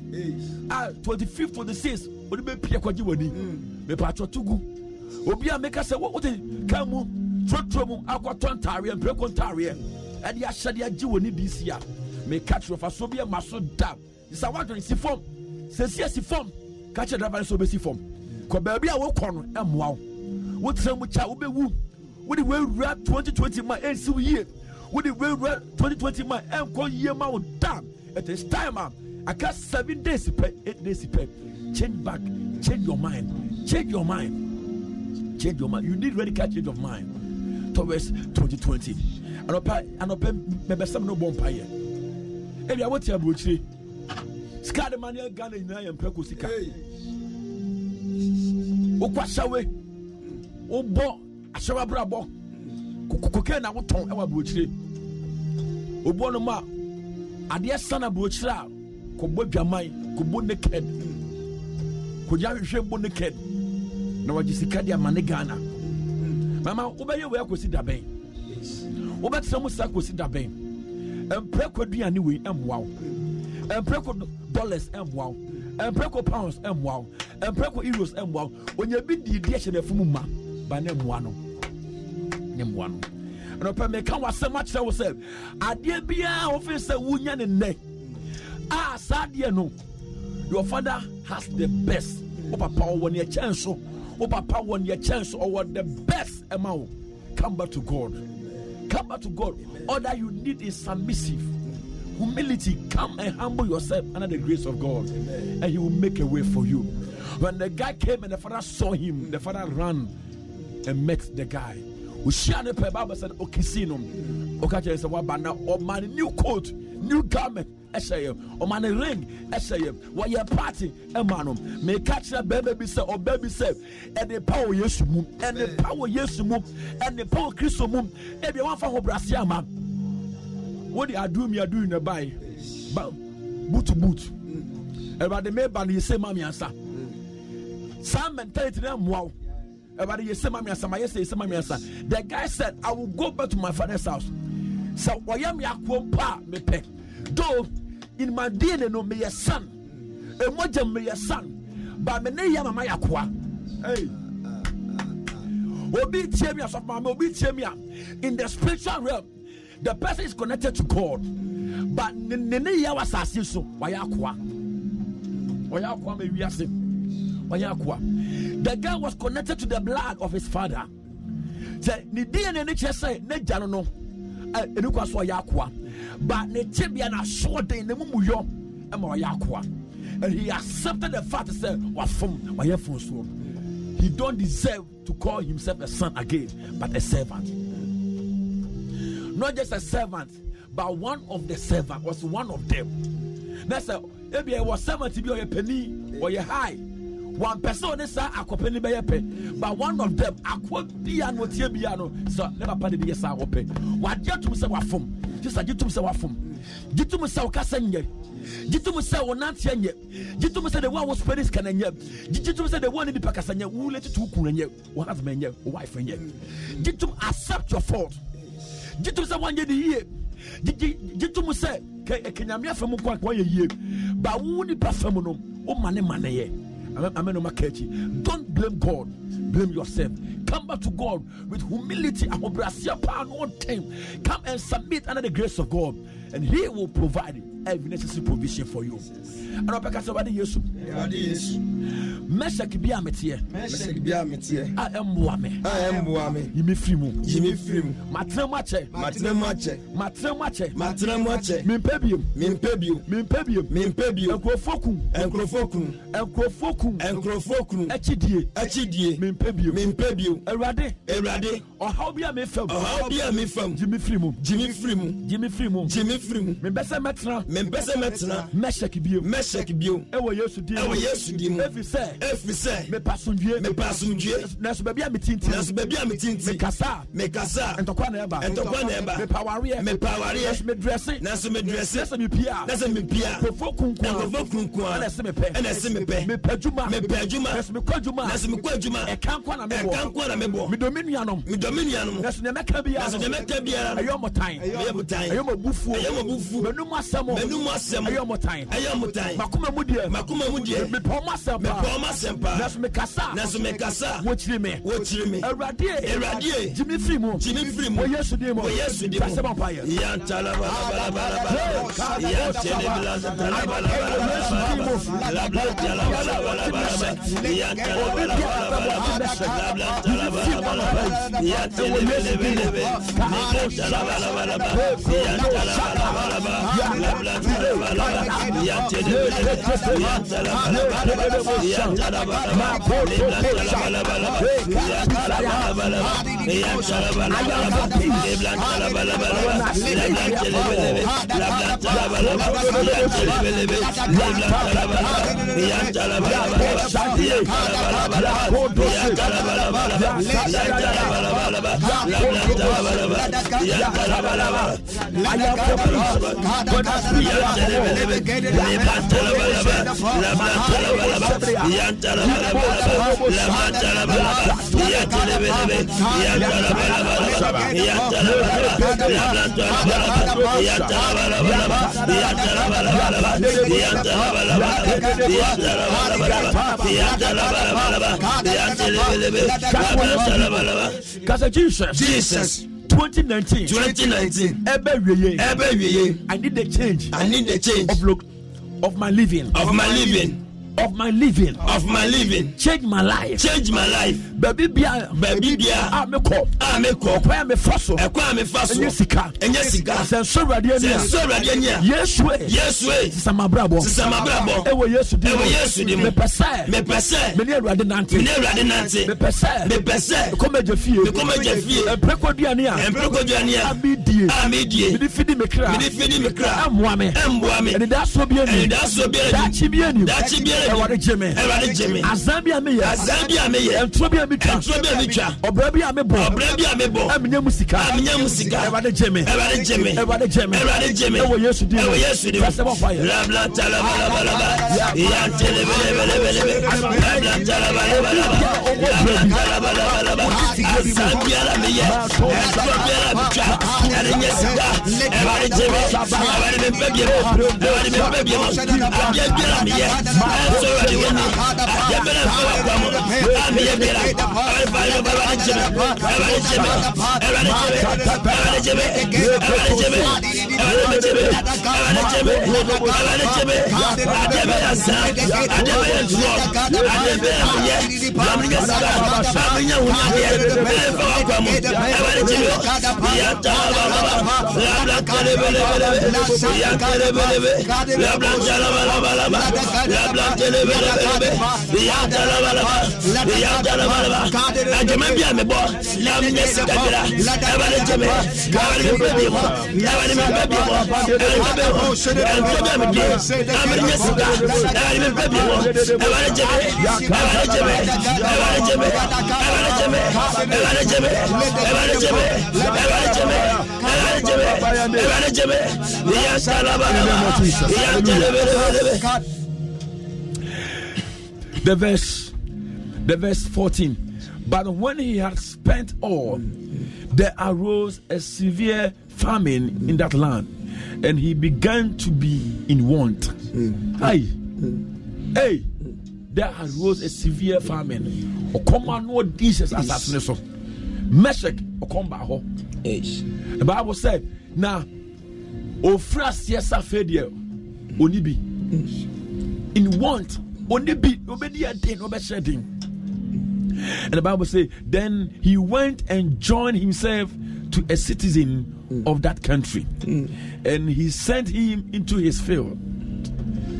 25th, 26th. Would be Pierre Quadiwani. The Patro Tugu. Obia make us say, what would it come? Trotromo, Aquatontaria, precontaria. And Yashadia Jiwani this year. May catch your Fasobia Maso Dab. It's a wonder in Siphon. Says yes, Siphon. Catch a driver so busy form. Cobabia will corner and wow. What's some which I will be woo? Would the world rap 2020 my end so year? Would the world rap 2020 my end call year mount damn? At this time, I got 7 days, 8 days. Change back, change your mind, change your mind, change your mind. You need radical change of mind towards 2020. And open maybe some no bomb pie. If you want your brochure, scar the money gun in I am precocica. Oh, Quasaway, oh, boy. Ashawa brabo kokokeke na woton ewa brochire obo no ma ade sana brochire a kobo dwaman kobo naked koja hwehwe bo naked na waji sika dia mane Ghana mama obeye we akosi daben obetse mu sika akosi daben empre koduane we emwa empre kodo dollars emwa empre ko pounds emwa empre ko euros emwa onya bi di di ehye na fumu ma by name one. And I may come with so much ourselves. I dear be our officer, Wunyan and Nay. Ah, Sadia, no. Your father has the best. Opa power when your chance, Opa power when your chance, or the best amount. Come back to God. Come back to God. All that you need is submissive humility. Come and humble yourself under the grace of God, and He will make a way for you. When the guy came and the father saw him, the father ran and met the guy. Ushane pe Bible said okisinum. Okache se wabana o man new coat, new garment. Esayem, o man ring. Esayem, wa ye party emanum. Me catch that baby say or baby say. And the power Yesu mum, and the power Yesu mum, and the power Kristo mum. Ebi wan fa ho brasia ma. What they are doing, me are doing the buy. Boot to boot. Everybody may ban you say mommy answer. Some mentality them wow. Everybody you say mommy answer, my yes, say mommy answer. The guy said, I will go back to my father's house. So I am yakwompa me pe. Though in my DNA no me your son. A moja me your son. But me ne ya mama yakwa. Hey. Obi tie me as of mama, obi tie me in the spiritual realm. The person is connected to God. But nene ya wasasi so wayakwa. Wayakwa me wiase. The guy was connected to the blood of his father. But and he accepted the fact that he don't deserve to call himself a son again, but a servant. Not just a servant, but one of the servants was one of them. That's a maybe it was 70 or a penny or a high. One person is a copeni bayepe, but one of them a piano tiano. So never pay the yes I open. What you to say what from? Just a you to say what from? You to say okasenye. You to say onantienye. You to say the one who spends canenye. You to say the one in the pakasenye. Who let you kunenye? What has menye? Wife enye. You to accept your fault. You to say one year the year. You to say kenyamia femu kwa kwa year. But who ni pasamu no? O mane maneye. Don't blame God, blame yourself. Come back to God with humility. Come and submit under the grace of God, and He will provide every necessary provision for you. Jesus. 2019. I need the change. I need the change of my living. of my living, change my life, baby bia, ameko, kwa me faso, enyesika, sensoradiania, yes way, sisamabrabo, ewe yesu di, me pese, meni radinante, me pese, come je fie, empreko diania, amidie, me fidi me kra, amwame, eni dasobie, dachibieni. Ewa de Jimmy. Azambia meye. Entrobia micha. Obrabia mebo. Aminya musika. Ewa de Jimmy. Ewa yesu di. Rabla talaba. Yantelebelebelebe. Rabla talaba. Azambia la meye. Entrobia la micha. Erinye sida. Ewa de Jimmy. Ewa de mebebye. I'm not going to be able to do it. The verse 14. But when he had spent all, there arose a severe famine in that land, and he began to be in want. Hey, there arose a severe famine. Okoma no dishes as a Meshek okomba ho. The Bible said, "Na ofras yesa fedie onibi in want." And the Bible says, then he went and joined himself to a citizen of that country, and he sent him into his field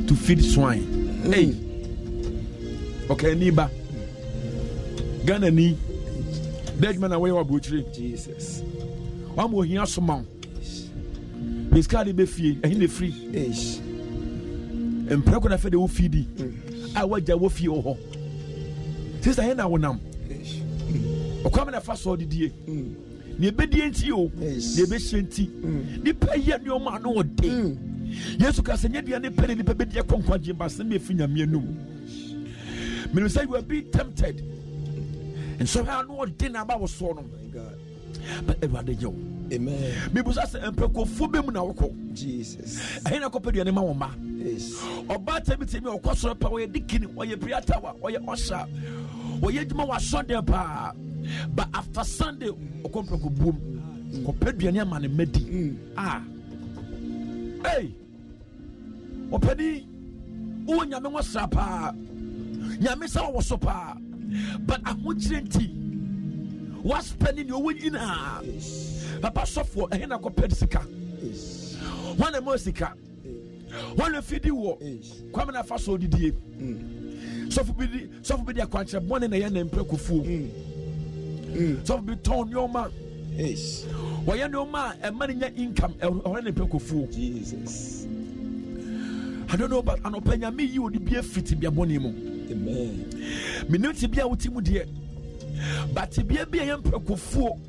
to feed swine. Hey, okay, Niba, Ghana ni, dead man away or butchery. Jesus, one will hear some man. His car be free, and he free. And Procura Fede will feed thee. I watch your woofy oh. This I know now. O come and fast all the day. Nebedienti o, nebeshenti. Ni pay ni o ma no o day. Yesu ka senye dia ne pere ni pebe dia konkwaje ba se me finya me anum. Me no say you will be tempted. And so how no day na ba wo so no. But everybody yo. Amen. Me busa se empekofo be mu na wokɔ. Jesus. Ahena kopedua ne ma wo ma. Oba temi o kwasoro pa we dikini o ye priatawa o ye osha o ye djuma wa Sunday pa but after Sunday o kompro ko bum ko pedua ne ama ne medi hey o pedi o nyame nwosra pa nyame sa wo so pa but ahokyirenti was spending your win in her papa sofo ehna ko pedisika one emosika one feed you war, come and fast all the day. So for be a quantity born in a young and precufu. So be torn your man. Why you no man and money income or any precufu? Jesus. I don't know, but an opinion me you would be a fit to be a bonimo. Amen. Minuti be a utimu dear, but to be a young precufu.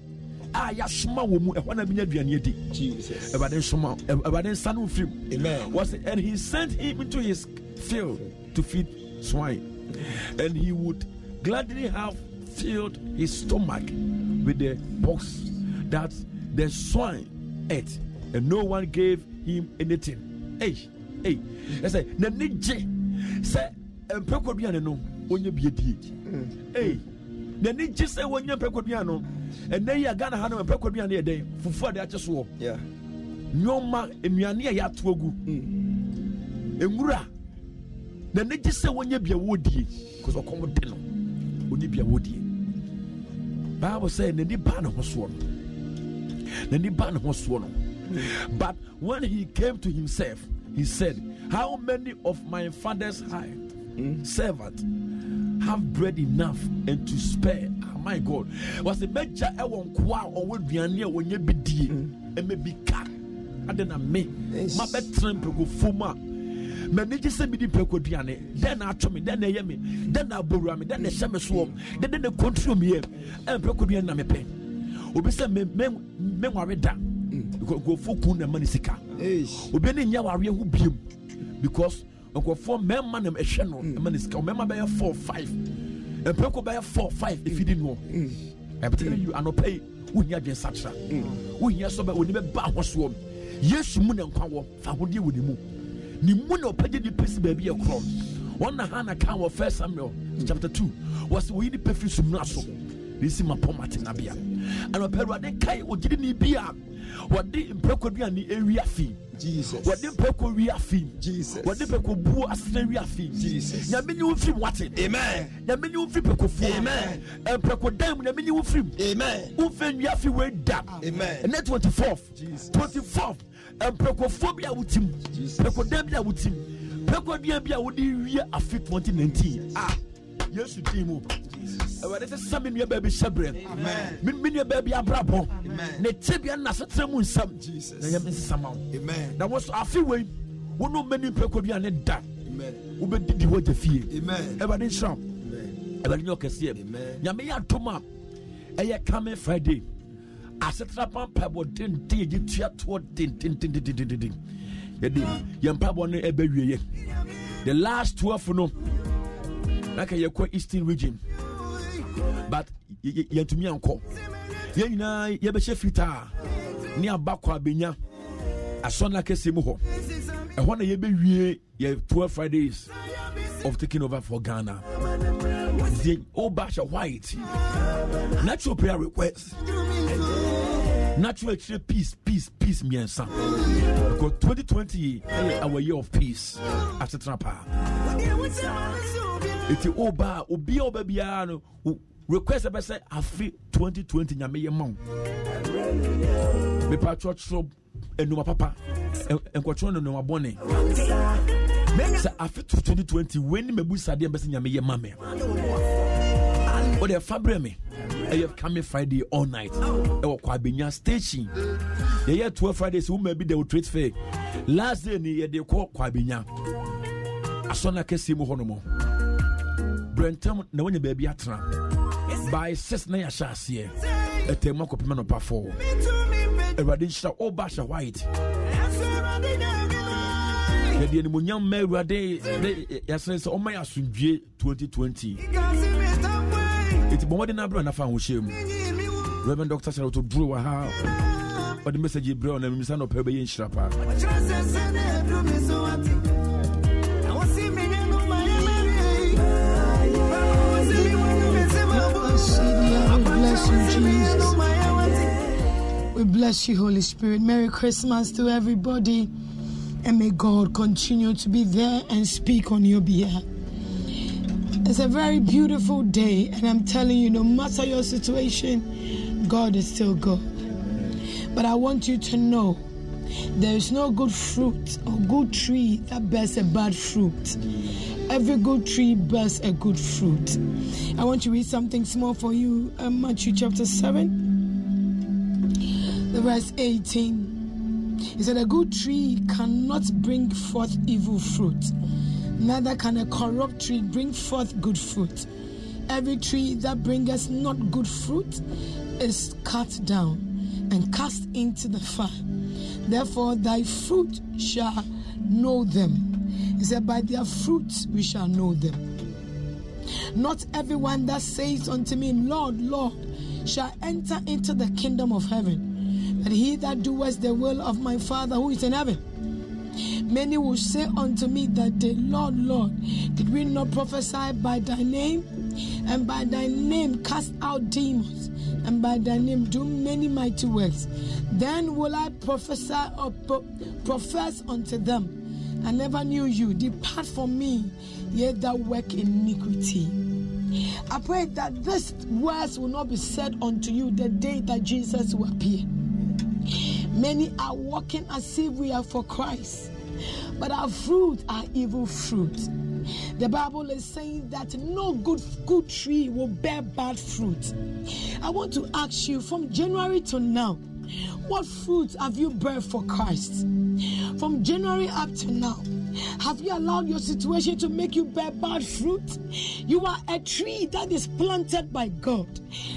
Ayashma womu ehwana binya duane edi Jesus ebaden soma ebaden sanu film amen was and he sent him into his field to feed swine and he would gladly have filled his stomach with the box that the swine ate and no one gave him anything hey I say na nije say empeko duane no onye biedie hey na nije say onye empeko duane no and then you are gonna have a prequel on your day for that just war. Yeah, no man in your near Yatwogu Emura Then they just say when you be a woody, because I come with them. When you be a woody, Bible says then the ban was one. Then the ban was one. But when he came to himself, he said, "How many of my father's servants have bread enough and to spare?" Oh, my God, was the major I won't quail or would be near when you be dear and maybe cut. I didn't make my bed tramp go fuma. Many just send me the Pecodiane, then I told me, then they hear me, then I borrow me, then they shame swarm, then they control me, and Pecodian Namape. Obisa Memory go for Kuna Manisika. Obeni Yawaria who beam because Uncle four men man and a channel, a maniska, member by 4-5, and Peco by 4-5 if you didn't know. I tell you, I no pay when you have been such a we hear so bad when you bow was swarm. Yes, moon and cow, I would deal with you. Nimuno pedi pesi baby a crown. One hand account of First Samuel chapter 2 was we the perfect sumnaso. This is my pomate nabia. And a pair of kai or didn't be up. What they imprecod the area fee, Jesus. What they preco rea fee, Jesus. What they preco boo as area fee, Jesus. Yaminu free what it, amen. Yaminu free preco fee, amen. And preco dam, Yaminu free, amen. Ufen yafi way dab, amen. And that 24th, Jesus. 24th. And precophobia with him, precodebia with him, precodebia would be real after 2019. Ah, yes, you team. This is something your baby Shabre, amen. Min your baby Abrabo, amen. Netibia Nasatramun, some Jesus, amen. That was our few way. One no many precodian and that, amen. Who did the word of fear, amen. Everybody shall, amen. Everybody knock us here, amen. Yamia Toma, and you coming Friday. I set up on Pablo didn't take it to your twat didn't. Young Pablo, the last 12 no, like a Yoko Eastern region. But you to me uncle. You know, you have a chef guitar near Bakwa Benya. I saw like a Simuho. I want to be 12 Fridays of taking over for Ghana. The old bash of white natural prayer requests. Natural peace, me and son. Because 2020 our year of peace after Trapper. It's Oba, Obi Obebiano, who requests a person after 2020 Yamaya Mount. The Patriot Shop and Numa Papa and Quatron and Numa Bonnie. After 2020, when Mebusadi and Bessin Yamaya Mame. But they're Fabremi. I have coming Friday all night. I will Kwabinya station. They had 12 Fridays who maybe they will treat fair. Last day they call Kwabinya. I saw like a Simu Honomo. Brenton, no one baby atra. By 6 9 shall see a Temako Pimano Pafo. A Radisha or Basha White. The Munyam Mera Day, yes, all my assume 2020. It's more than a brand of found shame. Reverend Dr. Saroto Drew, how? But the message you brought and Miss Anno Perby in Shrapper. We bless you, Holy Spirit. Merry Christmas to everybody. And may God continue to be there and speak on your behalf. It's a very beautiful day, and I'm telling you, no matter your situation, God is still God. But I want you to know, there is no good fruit or good tree that bears a bad fruit. Every good tree bears a good fruit. I want to read something small for you, Matthew chapter 7, the verse 18. It said, a good tree cannot bring forth evil fruit. Neither can a corrupt tree bring forth good fruit. Every tree that bringeth not good fruit is cut down and cast into the fire. Therefore thy fruit shall know them. He said, by their fruits we shall know them. Not everyone that saith unto me, Lord, Lord, shall enter into the kingdom of heaven, but he that doeth the will of my Father who is in heaven. Many will say unto me that day, Lord, Lord, did we not prophesy by thy name? And by thy name cast out demons, and by thy name do many mighty works. Then will I prophesy or profess unto them I never knew you. Depart from me, ye that work iniquity. I pray that these words will not be said unto you the day that Jesus will appear. Many are walking as if we are for Christ, but our fruit are evil fruit. The Bible is saying that no good tree will bear bad fruit. I want to ask you, from January to now, what fruit have you borne for Christ? From January up to now, have you allowed your situation to make you bear bad fruit? You are a tree that is planted by God,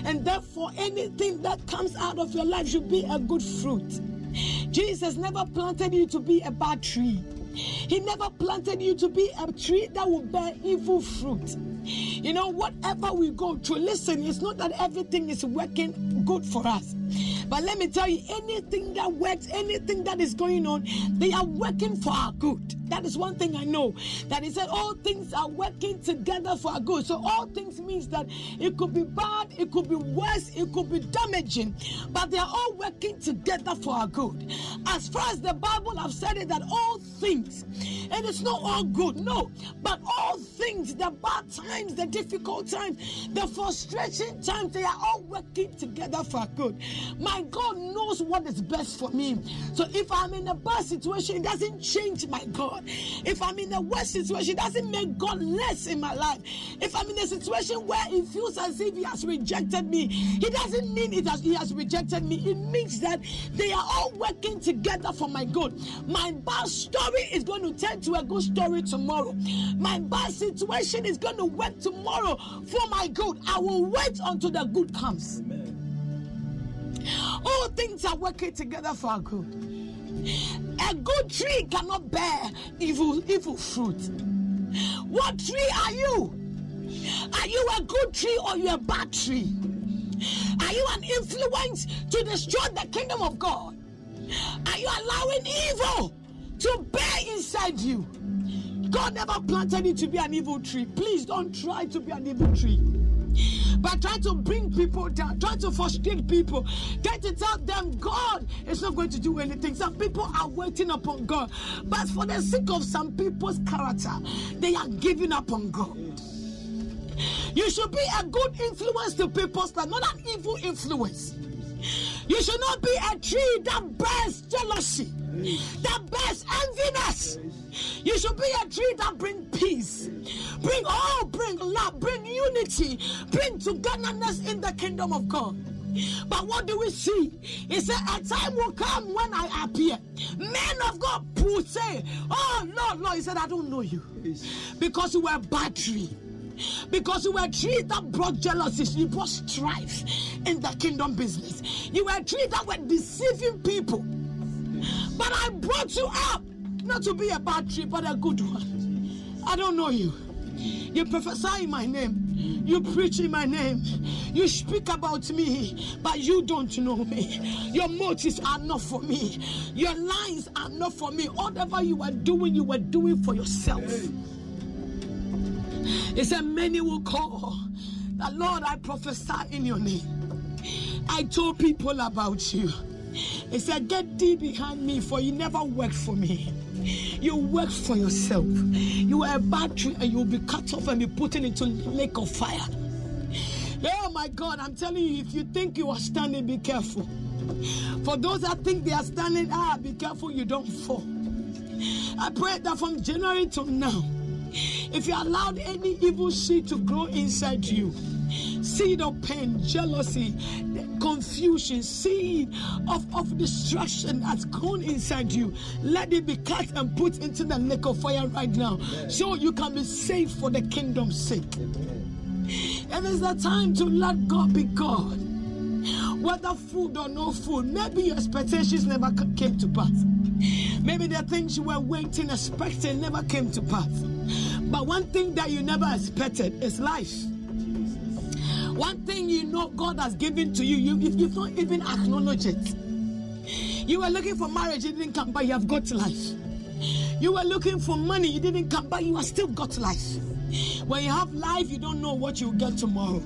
and therefore anything that comes out of your life should be a good fruit. Jesus never planted you to be a bad tree. He never planted you to be a tree that will bear evil fruit. You know, whatever we go through, listen, it's not that everything is working good for us. But let me tell you, anything that works, anything that is going on, they are working for our good. That is one thing I know. That he said, all things are working together for our good. So all things means that it could be bad, it could be worse, it could be damaging. But they are all working together for our good. As far as the Bible, I've said it, that all things, and it's not all good, no. But all things, the bad times, the difficult times, the frustration times, they are all working together for our good. My God knows what is best for me. So if I'm in a bad situation, it doesn't change my God. If I'm in a worse situation, it doesn't make God less in my life. If I'm in a situation where it feels as if he has rejected me, it doesn't mean he has rejected me. It means that they are all working together for my good. My bad story is going to turn to a good story tomorrow. My bad situation is going to work tomorrow for my good. I will wait until the good comes. Amen. All things are working together for our good. A good tree cannot bear evil fruit. What tree are you? Are you a good tree or you a bad tree? Are you an influence to destroy the kingdom of God? Are you allowing evil to bear inside you? God never planted you to be an evil tree. Please don't try to be an evil tree. But try to bring people down, try to frustrate people, try to tell them God is not going to do anything. Some people are waiting upon God, but for the sake of some people's character, they are giving up on God. You should be a good influence to people's life, not an evil influence. You should not be a tree that bears jealousy, that bears enviness. You should be a tree that brings peace, bring love, bring unity, bring togetherness in the kingdom of God. But what do we see? He said, a time will come when I appear. Men of God will say, oh Lord, Lord. He said, I don't know you. Because you were a bad tree. Because you were a tree that brought jealousy, you brought strife in the kingdom business. You were a tree that were deceiving people. But I brought you up, not to be a bad tree, but a good one. I don't know you. You prophesy in my name. You preach in my name. You speak about me, but you don't know me. Your motives are not for me. Your lines are not for me. Whatever you were doing for yourself. He said, many will call that, Lord, I prophesy in your name. I told people about you. He said, get thee behind me, for you never worked for me. You work for yourself. You are a bad tree, and you'll be cut off and be put into a lake of fire. Oh my God, I'm telling you, if you think you are standing, be careful. For those that think they are standing, be careful you don't fall. I pray that from January to now, if you allowed any evil seed to grow inside you, seed of pain, jealousy, confusion, seed of destruction that's grown inside you, let it be cut and put into the lake of fire right now, so you can be saved for the kingdom's sake. It is the time to let God be God. Whether food or no food, maybe your expectations never came to pass. Maybe the things you were waiting, expecting never came to pass. But one thing that you never expected is life. One thing you know God has given to you, if you don't even acknowledge it. You were looking for marriage, it didn't come, but you have got life. You were looking for money, it didn't come, but you have still got life. When you have life, you don't know what you'll get tomorrow.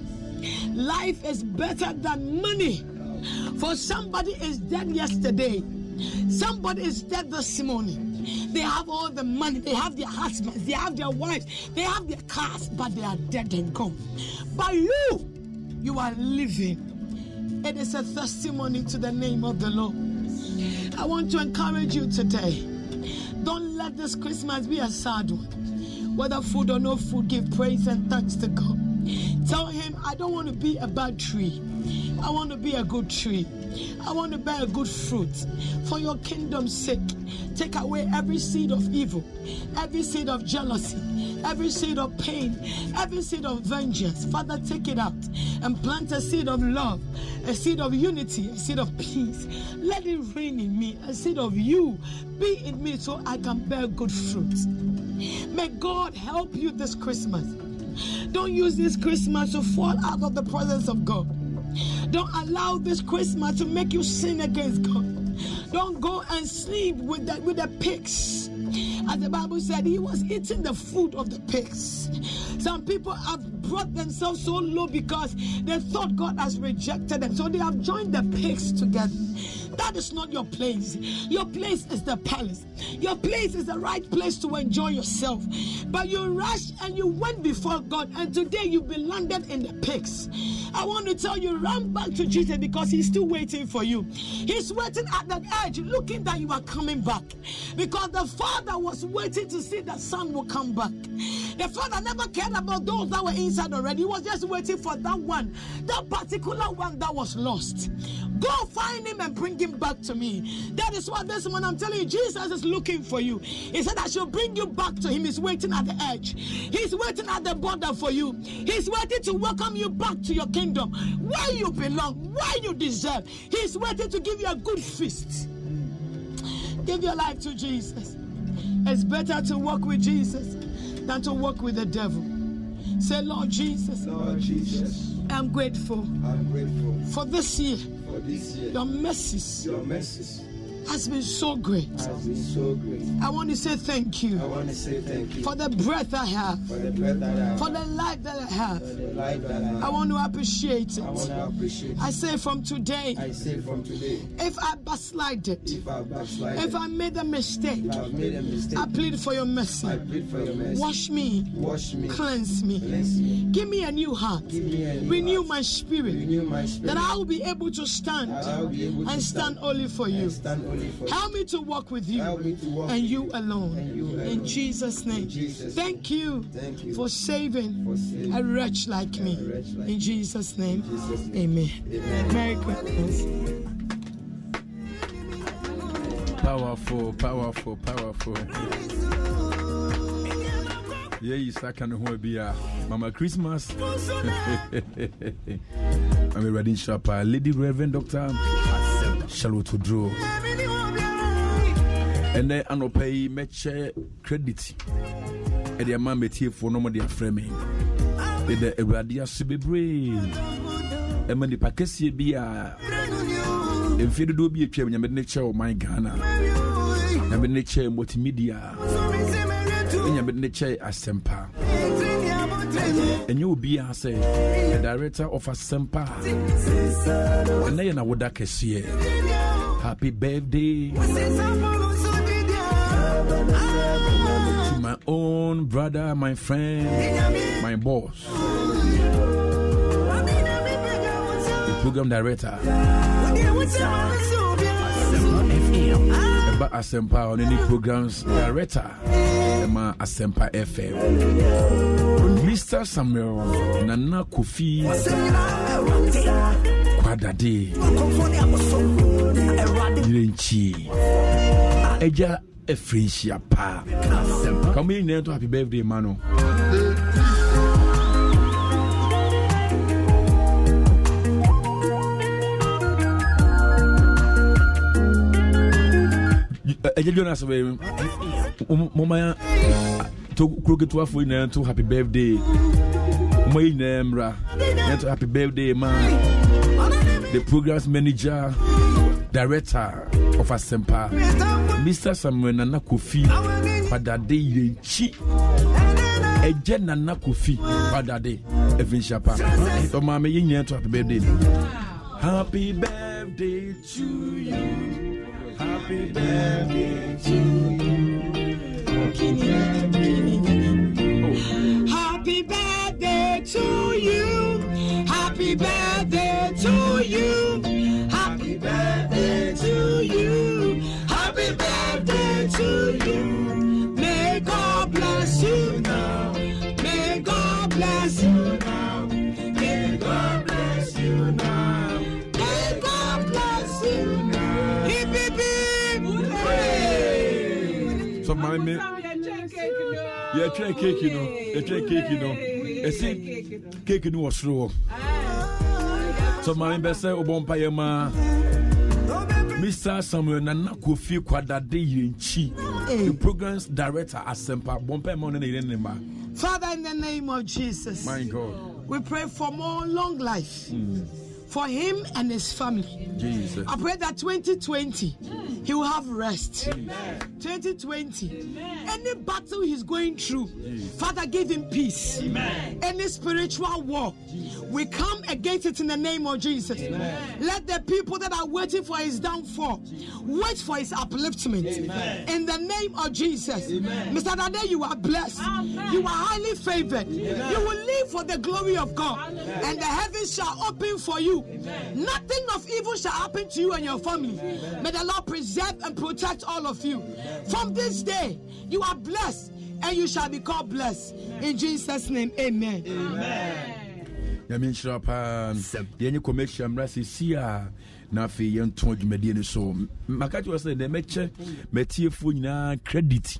Life is better than money. For somebody is dead yesterday. Somebody is dead this morning. They have all the money, they have their husbands, they have their wives, they have their cars, but they are dead and gone. But you are living. It is a testimony to the name of the Lord. I want to encourage you today. Don't let this Christmas be a sad one. Whether food or no food, give praise and thanks to God. Tell him, I don't want to be a bad tree. I want to be a good tree. I want to bear good fruit. For your kingdom's sake, take away every seed of evil, every seed of jealousy, every seed of pain, every seed of vengeance. Father, take it out and plant a seed of love, a seed of unity, a seed of peace. Let it reign in me, a seed of you. Be in me so I can bear good fruit. May God help you this Christmas. Don't use this Christmas to fall out of the presence of God. Don't allow this Christmas to make you sin against God. Don't go and sleep with the pigs. As the Bible said, he was eating the food of the pigs. Some people have brought themselves so low because they thought God has rejected them. So they have joined the pigs together. That is not your place. Your place is the palace. Your place is the right place to enjoy yourself. But you rushed and you went before God, and today you've been landed in the pigs. I want to tell you, run back to Jesus because he's still waiting for you. He's waiting at the edge, looking that you are coming back. Because the Father was waiting to see the Son will come back. The Father never cared about those that were inside already. He was just waiting for that one, that particular one that was lost. Go find him and bring him back to me. That is what this morning I'm telling you, Jesus is looking for you. He said, I shall bring you back to him. He's waiting at the edge. He's waiting at the border for you. He's waiting to welcome you back to your kingdom, where you belong, where you deserve. He's waiting to give you a good feast. Give your life to Jesus. It's better to walk with Jesus than to walk with the devil. Say, Lord Jesus, Lord Jesus, I'm grateful. I'm grateful for this year. For this year, your mercies has been so great. I want to say thank you. I want to say thank you for the breath I have. For the life that I have. I want to appreciate it. I say from today. If I backslided. If I made a mistake. I plead for your mercy. Wash me. Cleanse me. Give me a new heart. Renew my spirit. That I will be able to stand. And stand only for you. Help me to walk with you and you alone. In Jesus' name. Thank you for saving a wretch like me. In Jesus' name. Amen. Merry Christmas. Powerful, powerful, powerful. Yeah, you start can be a Mama Christmas. I'm a Radin Sharpa, Lady Reverend Doctor. Shallow to draw and then I pay match credit and the amount met here for no more. They are framing the Eradia Subibrain and when the Pakesi be a if you do be a chairman, I'm a nature of my Ghana, I'm a nature multimedia, I'm a nature Asempa. And you will be a director of Asempa. And then I would like to see happy birthday to my own brother, my friend, my boss, the program director. But Asempa on any programs director. Asempa FM, Mr. Samuel Nana Kofi Kwadade Lenchi Eja Efrinsia Pa. Come in there to happy birthday, Mano. Eja Jonas Mama to crook it for you to happy birthday. My name Ra to happy birthday, man. The program's manager, director of Asempa, Mr. Samuel Nana Kofi Padade Yenchi. Ejen Nana Kofi Padade Evin Shapa. So mama to happy birthday. Happy birthday to you. Happy birthday to you. Happy birthday to you. Happy birthday to you. Happy birthday to you. Happy birthday to you. May God bless you now. May God bless you now. May God bless you now. May God bless you now. Hip hip hip. So my me. Yeah, try cake, you know. Yeah, try cake, you know. Ese cake no was slow. So my best obompa yema. Mr. Samuel Nana Kofi Kwadade Yenchi, the program's director at Asempa. Father, in the name of Jesus, my God, we pray for more long life for him and his family. Jesus. I pray that 2020 he will have rest. Amen. 2020, amen. Any battle he's going through, Jesus. Father, give him peace. Amen. Any spiritual war, Jesus. We come against it in the name of Jesus. Amen. Let the people that are waiting for his downfall, Jesus. Wait for his upliftment. Amen. In the name of Jesus. Amen. Mr. Dade, you are blessed. Amen. You are highly favored. Amen. You will live for the glory of God. Amen. And the heavens shall open for you. Amen. Nothing of evil shall happen to you and your family. Amen. May the Lord preserve and protect all of you. Amen. From this day, you are blessed and you shall be called blessed. Amen. In Jesus' name, amen. Amen. Amen. Na fe yen ton dwumade ne so maka ti say na meche metiefo nyina credit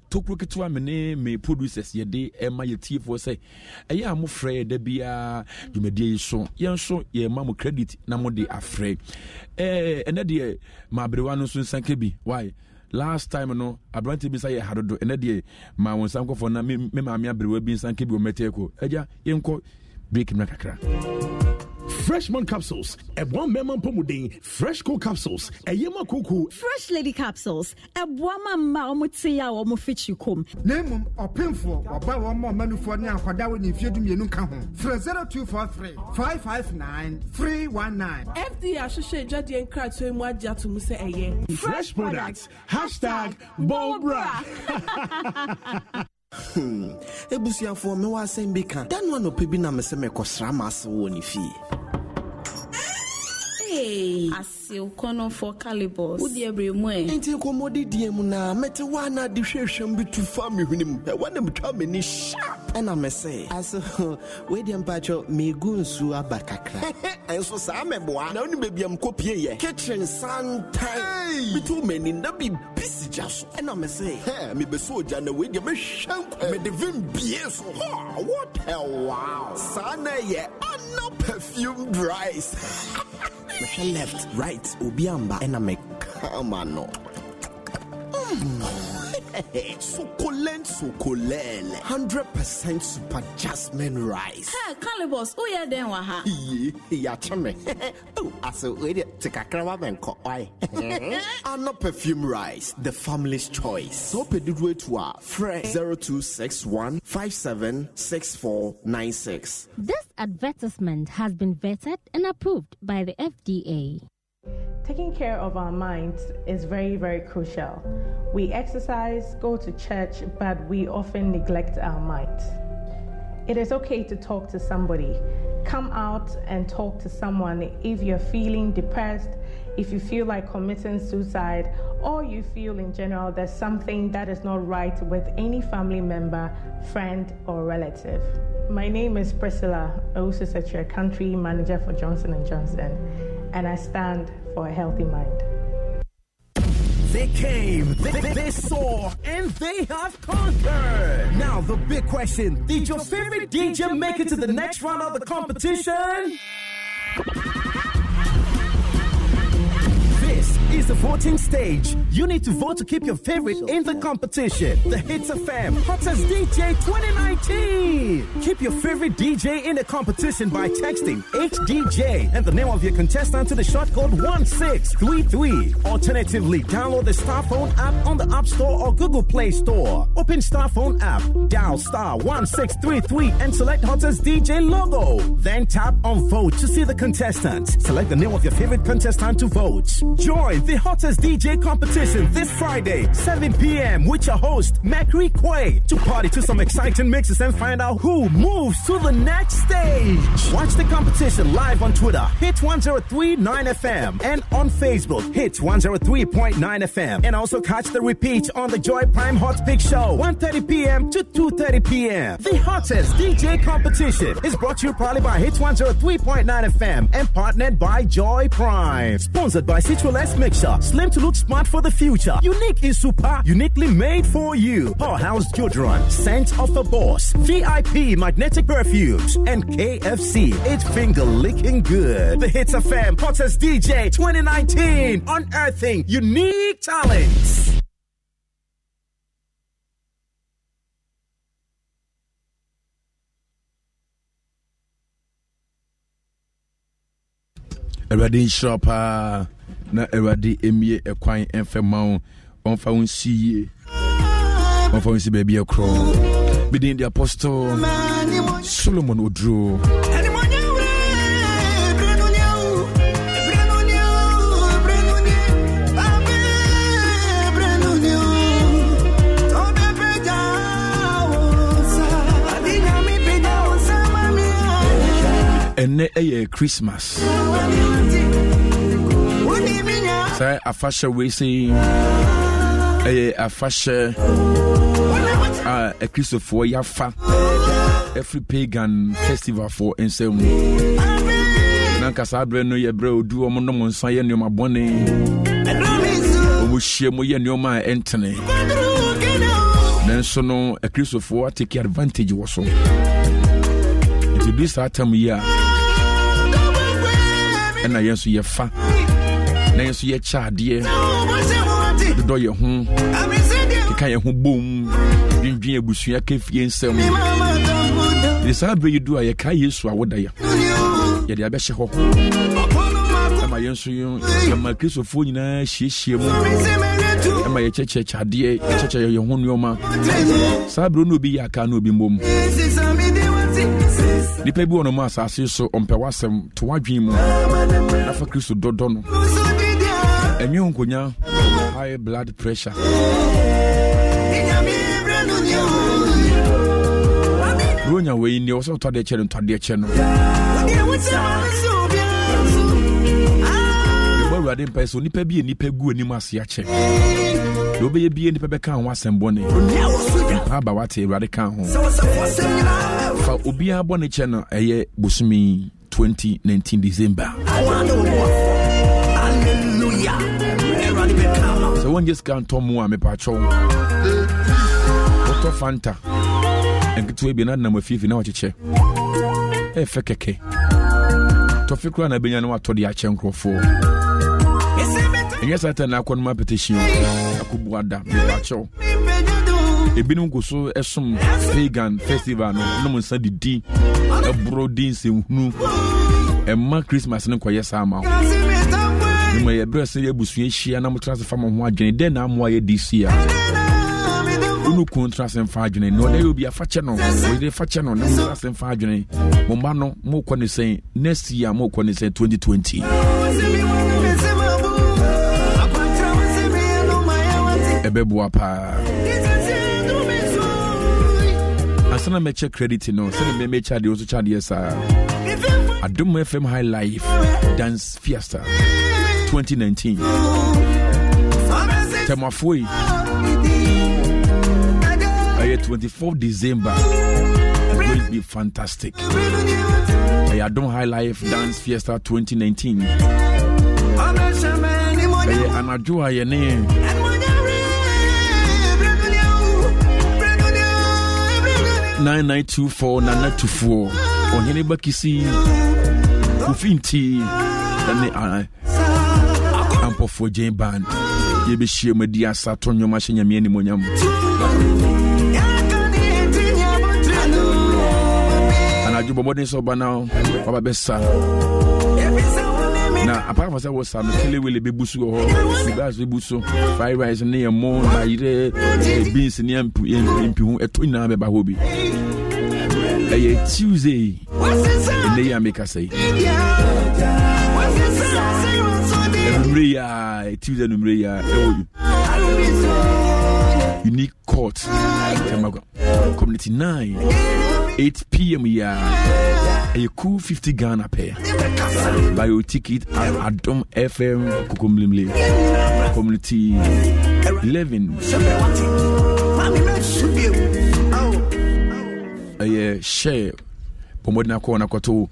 Tokroketua mene me producers ye de ema ye tiefo se eye amofre da bia dwumadie so yenso ye ma mo credit na mo de afre ene de ma brewa no so nsanka bi why last time no abrante bi say hadodo ene de ma wonsanko fo na me ma mia brewa bi nsanka bi o meteko eja yenko break na kakra Freshman capsules, a one member pomodin, fresh cocoa capsules, a yema cocoa, fresh lady capsules, a woman maumutsia or mofichu comb. Name or pinful or buy one more manufacturing for that when you feel to me and come home. For 0243-559-319. FDA associate Jadi and Crad to him what Jatumu say a year. Fresh products, hashtag Bobra. Ebusia for me was saying Bika. Then one of Pibina Messemer Cosramas won if he. Hey, asil kono for calibos. Udiebre mwe. Enti komodi diem na mete wana di shesham bitu family him. I want them to me sharp. And I must say, as we dem patcho me gunsu abakakra. And so sa meboa na oni baby am kopie ye. Kitchen san time. Bitu meni na bi busy jaso. And I must say, hey, me be soja na we dem shank me devin bies. Oh, what hell wow. Sana ye. I'm not perfumed rice. Left, right, ubiamba, and I'm a camano. Succulent, succulent, 100% super jasmine rice. Hey, Calibos, who ya then waha? Yeah, chummy. Oh, I saw it. Take a crab and coy. And not perfume rice, the family's choice. So, Pedro to our Fresh 0261576496. This advertisement has been vetted and approved by the FDA. Taking care of our minds is very, very crucial. We exercise, go to church, but we often neglect our minds. It is okay to talk to somebody. Come out and talk to someone if you're feeling depressed, if you feel like committing suicide, or you feel in general there's something that is not right with any family member, friend, or relative. My name is Priscilla Osusache, Country Manager for Johnson & Johnson. And I stand for a healthy mind. They came, they saw, and they have conquered. Now the big question, did your favorite DJ make it to the next round of the competition? Is the voting stage. You need to vote to keep your favorite in the competition. The Hits FM Hottest DJ 2019. Keep your favorite DJ in the competition by texting HDJ and the name of your contestant to the short code 1633. Alternatively, download the Starphone app on the App Store or Google Play Store. Open Starphone app, dial star 1633 and select Hottest DJ logo. Then tap on vote to see the contestant. Select the name of your favorite contestant to vote. Join the Hottest DJ competition this Friday, 7 p.m. with your host, Macri Quay, to party to some exciting mixes and find out who moves to the next stage. Watch the competition live on Twitter, Hit 103.9 FM, and on Facebook, Hit 103.9 FM. And also catch the repeat on the Joy Prime Hot Pick Show, 1:30 p.m. to 2:30 p.m. The Hottest DJ competition is brought to you proudly by Hit 103.9 FM and partnered by Joy Prime. Sponsored by Citroën. Mixer, slim to look smart for the future. Unique is super, uniquely made for you. Powerhouse deodorant, scent of the boss, VIP magnetic perfumes, and KFC. It's finger licking good. The Hits FM Hottest DJ 2019, unearthing unique talents. Everybody shop. Na eradi emie ekwan enfemao onfa won siye onfa won si baby ekro bidin the apostle Solomon Odro ene eye Christmas a fashion we say a fashion a Christopher Yafa every pagan festival for Ensem Nankasa Breno Yebro do a mono on Sayan Yoma Bonnie Obushemo Yanoma Anthony. Then so no a Christopher take advantage was so. It will be certain year. And I answer your fa. Now so your child dear the door your home can you boom you dream a bush you can't feel yourself this how you do I can't use what day yeah the abesh ho am I so you my Christophone na sheshie mo am I cheche chade cheche your home your ma sabro no bi aka no bi mom the people on mass asase so ompewasem to wadwen mu na fa Christo dodo no high blood pressure. Runya we in your so to the channel. Radin Peso, Nipe B, Nipe Gu, Nimasiache. Dobe B, Nipe Bekan, Wasembone. Abawate, Radikan. For Ubia Bonichana, a year Busumi 2019 December. Hallelujah. So one just can't tell me I'm a patrol. Doctor Fanta. And get to be another number 5 in our chair. Efekeke. Tofikra na benya no atode a chen krofo. Yes, I tell na kwon ma petition. Akubu ada be patrol. Ebinu nkoso esum vegan festival no no nsa didi. Abrodin se hunu. Emma Christmas ne koye sama. My address is Busuashi, and I'm transferring from one journey. Then I'm wired this year. No contrast and fagin, no, there will be a fashion on the fashion on the contrast and fagin. Momano, more can say next year, more can say 2020. Ebebuapa. As soon as I check credit, no, send me a child, also child, yes, sir. Adom FM High Life Dance Fiesta. 2019. Temafui. Aye, 24th December. It will be fantastic. Aye, Adom High Life Dance Fiesta 2019. Aye, Anaju aye ne. $9924 $9924. Onyene bakisi. Kufinti. Dane for Jane Band, you be sure my dear Saturn, your machine, your mini monium. And I do my body so by now, our best son. Now, apart from that, was some Kelly will be busu or gas be busu, fried rice and near more by beans in the impu, a twin number by hobby. A Tuesday, and they make us say. Tuesday Numreya Unique Court Community 9 8 PM yeah. A cool 50 Ghana pair. Buy your ticket at Adom FM Community 11 share Pomodina Corner Koto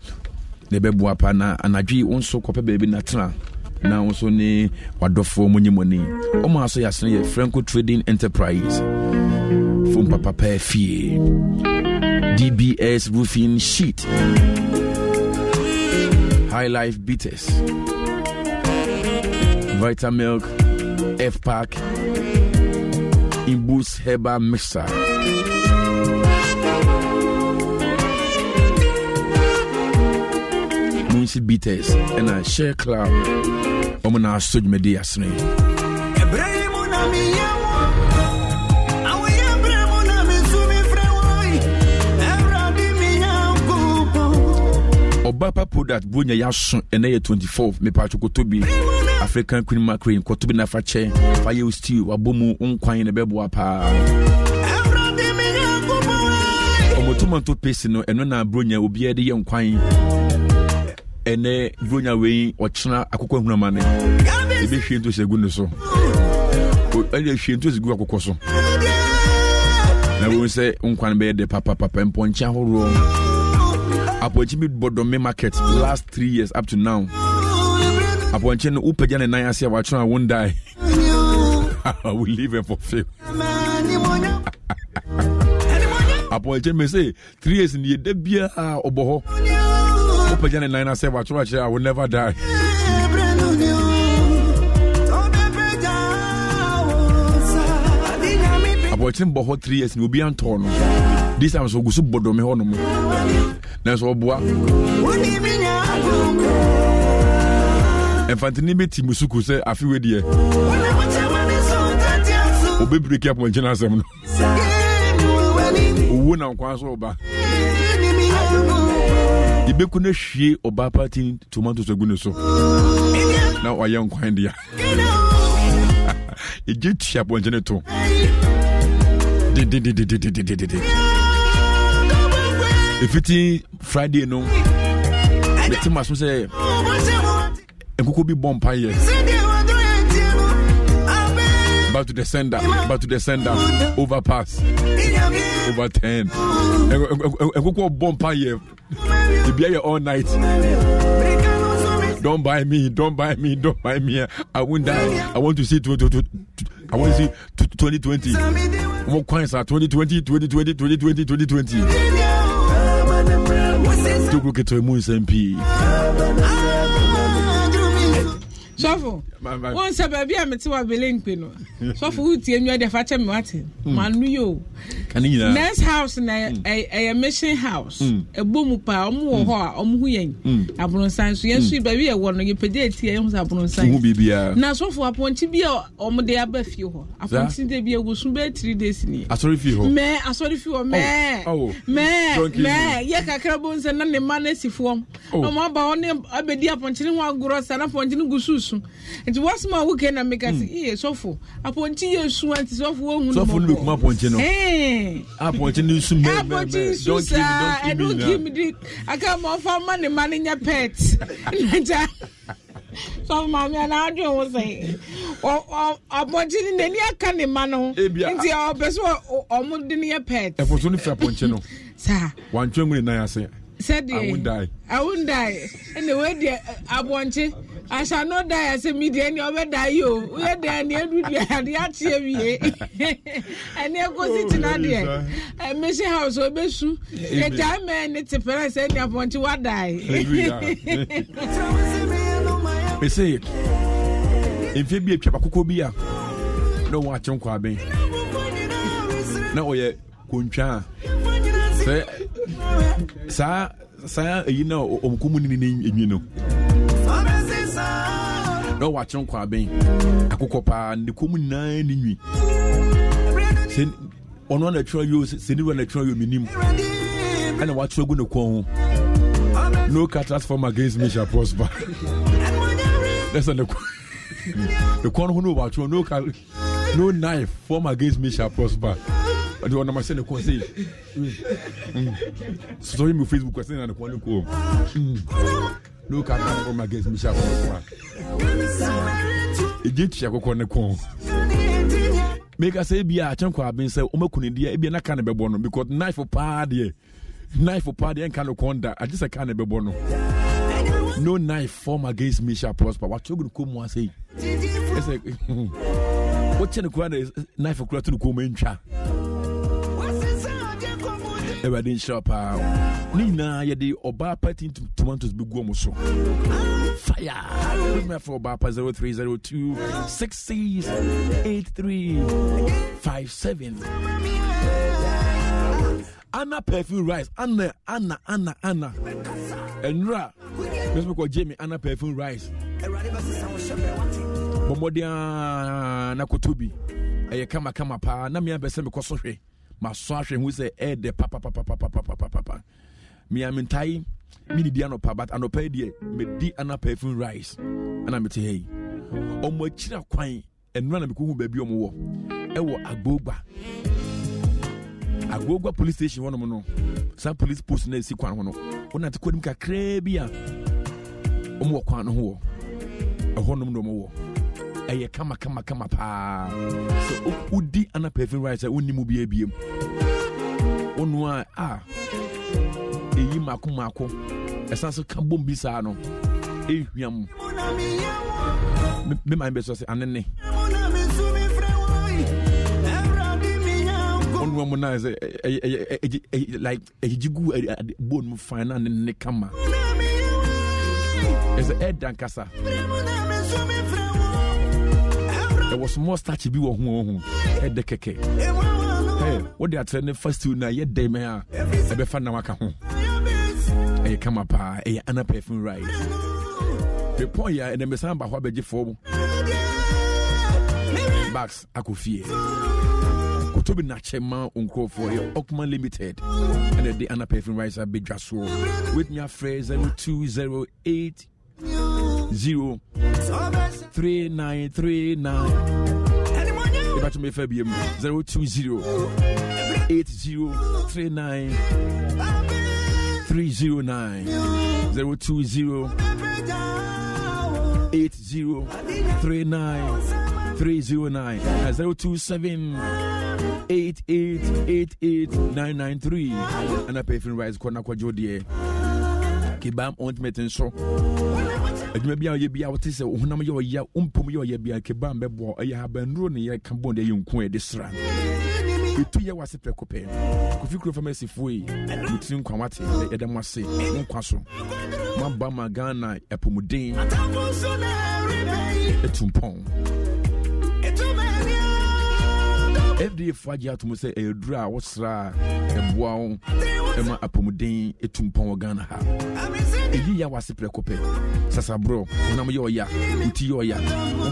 Nebebuapana and Adri also copper baby Natra. Now, also, ne Wadofo money money. Omaso Yasne, Franco Trading Enterprise. From Papa Pair Fee. DBS Roofing Sheet. High Life Bitters. Vitamilk. F Pack. Imbus Heba Mixer. Munsi Bitters. And a Share Club. Omana Soj Media Sne. Obapa put that Bunya Yasun and Air 24th, Mepacho Tobi, African Queen Macreen, Cotubina Fache, Fire Stew, Abumu, Unquine, and Bebuapa. Omotumanto Pesino, and Nana Brunia will be at the young quine. Ene Brunia Wayne or China Akuko Namane. A big shame to say goodness. Only a shame to go Akukoso. Now we say Unquan Bed, the Papa and Poncha Horo. Appointed Bodome market last 3 years up to now. Appointed Upajan and I say, I won't die. I will leave him for fail. Appointed may say, 3 years in the Debia Oboho. I said, I will never die. I watched him for 3 years and will be on torn. This time, so good. So, Bodome Honum. That's all. Bois. And Fantinimiti Musuku said, I feel with you. Obi break up when Jenna Sam. Won on Quasoba. You be kuna shie oba party tomato segunu so. Now I am going there. You get sharp on Janeto. If it's Friday no, the team must say Nkukubi bomb paye. About to descend down. Overpass. Overturn. Nkukubi bomb paye. You be here all night. Don't buy me. I won't die. I want to see 2020. More coins are 2020. Sofu, once a baby, I'm at a billing pin. Sofu, you are the father, Martin. Manuyo. Next house, a mission house, a boom, palm, or muing. Abron science, yes, baby, I want you pedate, I was abron science. Now, sofu, I want to be or my dear Bethio. I want to be a was bed 3 days in. I saw if you were mare, I saw if you were mare. Oh, mare, yak, I can't bones and none the manners if one. Oh, my bonnie, I be dear punching one gross and I want you to it was my weekend and make us here so full. Upon you, so and so full. So full, look, my point. Hey, I want to do some more. Don't give me the. I come off our money, in your pets. So, Mammy and I don't say, or appointing the near candy mano, it's our best or moved in your pet. I was only for Ponchino. Sir, one children, I say. Said I won't die. Anyway, I want it. I shall not die as a median over die you. We are there near the Archie. And there goes it in India. I miss your house or best. The time man, it's a fair said, I want to die. They say, if you be a chapacubia, no watch on Quabbing. No, yeah, Kuncha. Sir, you know, you know. No watch on Quabin, a cocopa, and the common 9 in on one natural use, send you a natural minimum. And what's so good to call no catas from against me shall prosper. That's the corn who know what you know, no knife from against me shall prosper. I do want to send a question. Sorry, my Facebook question and a quality call. Look at that from against Michelle. It did Chicago Corner. Make us say, be a chunk of being said, Omakuni, be a cannibal bono, because knife for party and kind of conda. I just a cannibal bono. No knife from against Michelle prosper. What you could come once say? What's in the corner is knife for craft to come in. Everybody sharp out. Nina, you're the Oba Party to Tomantos Bugomoso. Fire! With my for Bapa 0302 66 83 57. Anna Perfume Rice. Anna. And Ra. Let's call Jamie Anna Perfume Rice. Bomodia Nakotubi. I come up. Namia Besem Kosohe. My swashing who say, eh, the papa. Me, I'm in time, me, the piano, but I no pay the me, the perfume rice. And I'm a tea. Oh, my china quine, and run a cool baby on war. Ewa Agoba. Agoba police station, one mono. Some police post in the sequan mono. One at Kodimka Crabia. Omo Quan Ho. A honum no more. Aye, come, pa. So, Udi and a perfect rice, I wouldn't be a beam. On why, a Yimako, a Sansa Cabum Bissano, a yam. Be my best, Anne. On womanizer, like a jigu at bone fine and the camera. As a head and cassa. There was more statue be one head the keke. Hey, what they are telling first 2 night yet they may have a fan now. I come up a anna perfume rice. The point here and the message by Hobby form Bax Akufie. Kutubi Nachema Unko for your Oakman Limited and the anna perfume rice are big just with me a phrase 0208 0 3939. The batch may Fabian 020 80 39 309 020 80 0 39 309 and 027 88 88 993. And I pay for rice corner kwa jodie Kibam ointment so maybe I'll be out to say Unam yo ya umpum yo ya be a Kibam bebo a yaban runi ya kambon de yung kwe this run. Two year was a precope. Kufikro from Messifui, Mutin Kwamati, Edamasi, Mukwaso, Mambama Ghana, Epumudin, Etumpon. FDA Fagia to Musa, a dra, what's ra, a wow, Emma Apomudin, Etumpon Ghana. A year was a precope. Sasabro, Unamioya, Utioya,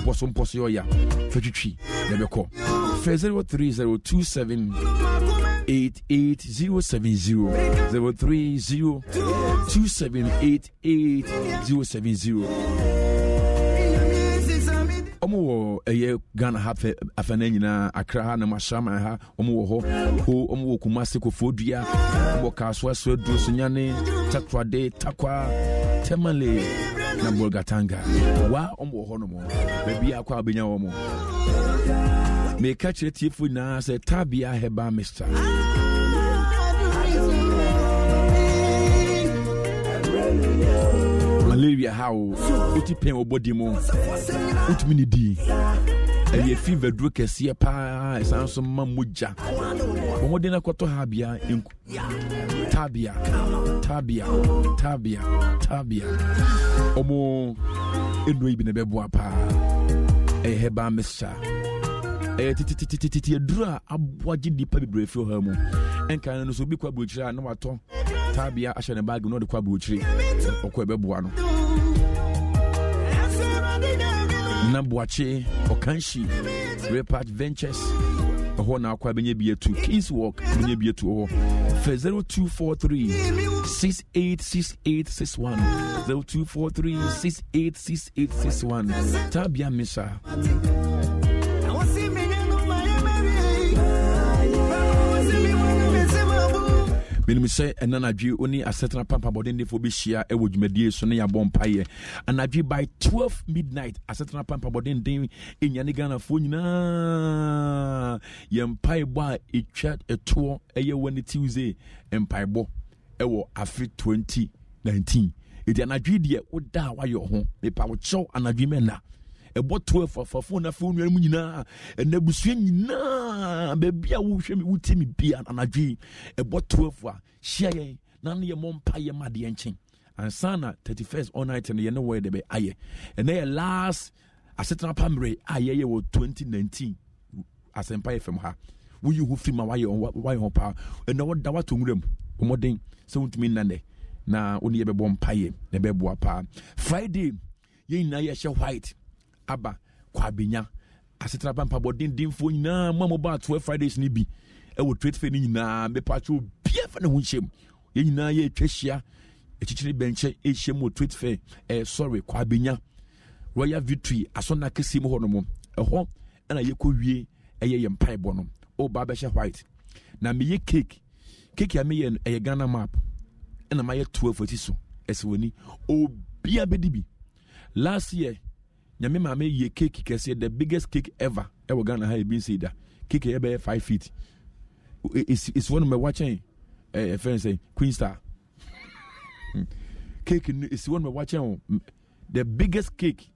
Umposum Posioya, Fetri, Nebeco. 03027 03027888070. Omo eye Ghana half afenanyina Accra ha na Mashama ha omo ho ho omo kumase kofodua omo kaso aso duro sunyane takwade takwa temale na Bolgatanga wa omo ho no mo baby akwa benya omo. May catch it if we now say Tabia Heba, Mister. Malaria, how? Uti pain or body more? Uti mini D. And your fever drink is here, pa. It's also mamuja. Omodena koto habia. Tabia, Tabia, Tabia, Tabia. Omo edwe ibine beboa pa. Heba, Mister. Dra abwaji di pabi brefio hermo. Enka no so bi kwa buchira na wato Tabia ahye ne bag no de kwa buchiri okwebeboa no. Na buache okanshi Repart Ventures ho na akwa benye bi etu Kings Walk benye bi etu ho. 0243 686861 0243 686861. Tabia Misa. Minimum say and energy only a certain pampa bodin for Bishia Ewood Media Sonia Bompire. And I by 12 midnight a certain pampa bodin in Yanigana Funina Yampai Boy a chat a tour a year when it Tuesday Empire Bo Ewo Afri 2019. It's an idea would die while you're home. The power show and agreement. About 12 for phone, a phone, and Nebusina, baby, I will show me what Timmy be an energy. About 12 for Shia, none your mom pie, maddy and Sana 31st all night, and you know where they be aye. And they last a certain pamre, aye, 2019 as Empire from her. Will you who film my why on power? And what dawa to them, Omodin, soon to me Nande. Now only a bomb pie, the beboa Friday, ye nayasha white. Aba kwabinya asetra pampa bodin dinfo nyina mamoba 12 Fridays ni bi ewo trade fair ni nyina me patcho bia fa na ho nshem ye nyina ye twehia echichiri benche ehyem o trade fair sorry kwabinya royal victory asona kesim ho no mo eho na ye kowie eye ye mpai bo no o ba behye white na me ye cake ya me ye eye Ghana map na ma ye 12 atiso eswoni o bia bedibi last year Nyame mama ye cake kese the biggest cake ever. Ewo Ghana ha been say that. Cake e be 5 feet. It's one of my watching friends say Queen Star. Cake is one of my watching the biggest cake.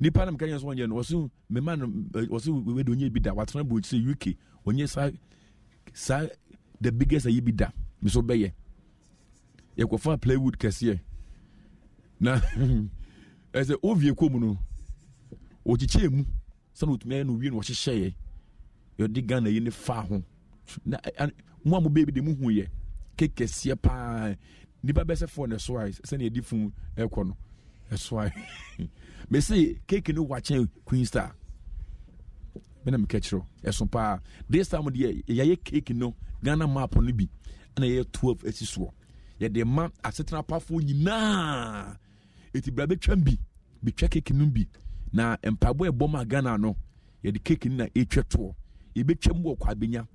Nipa nam Kenyans one year no so me man also we do nyi bi da watran bo say UK. Onye sa the biggest ayi bi da. Me so beye. Ye ko fa plywood kese. Na as a ovie komu no. Ochichemu sanut men win what she say. Your dig gun in the far home. One baby the moon here. Cake a sea pie. Niba best for the swise. Send a different aircon. That's why. May say cake no watching Queen Star. Menam catch her. As some pa. This time of the year, ye cake no Ghana map on Libby. And a year 12 as you swore. Yet the map a certain powerful na. It be chambi. Be check a kinumbi. Na empabo boma Ghana no ye de cake ni na etweto ye betwem wo kwabenya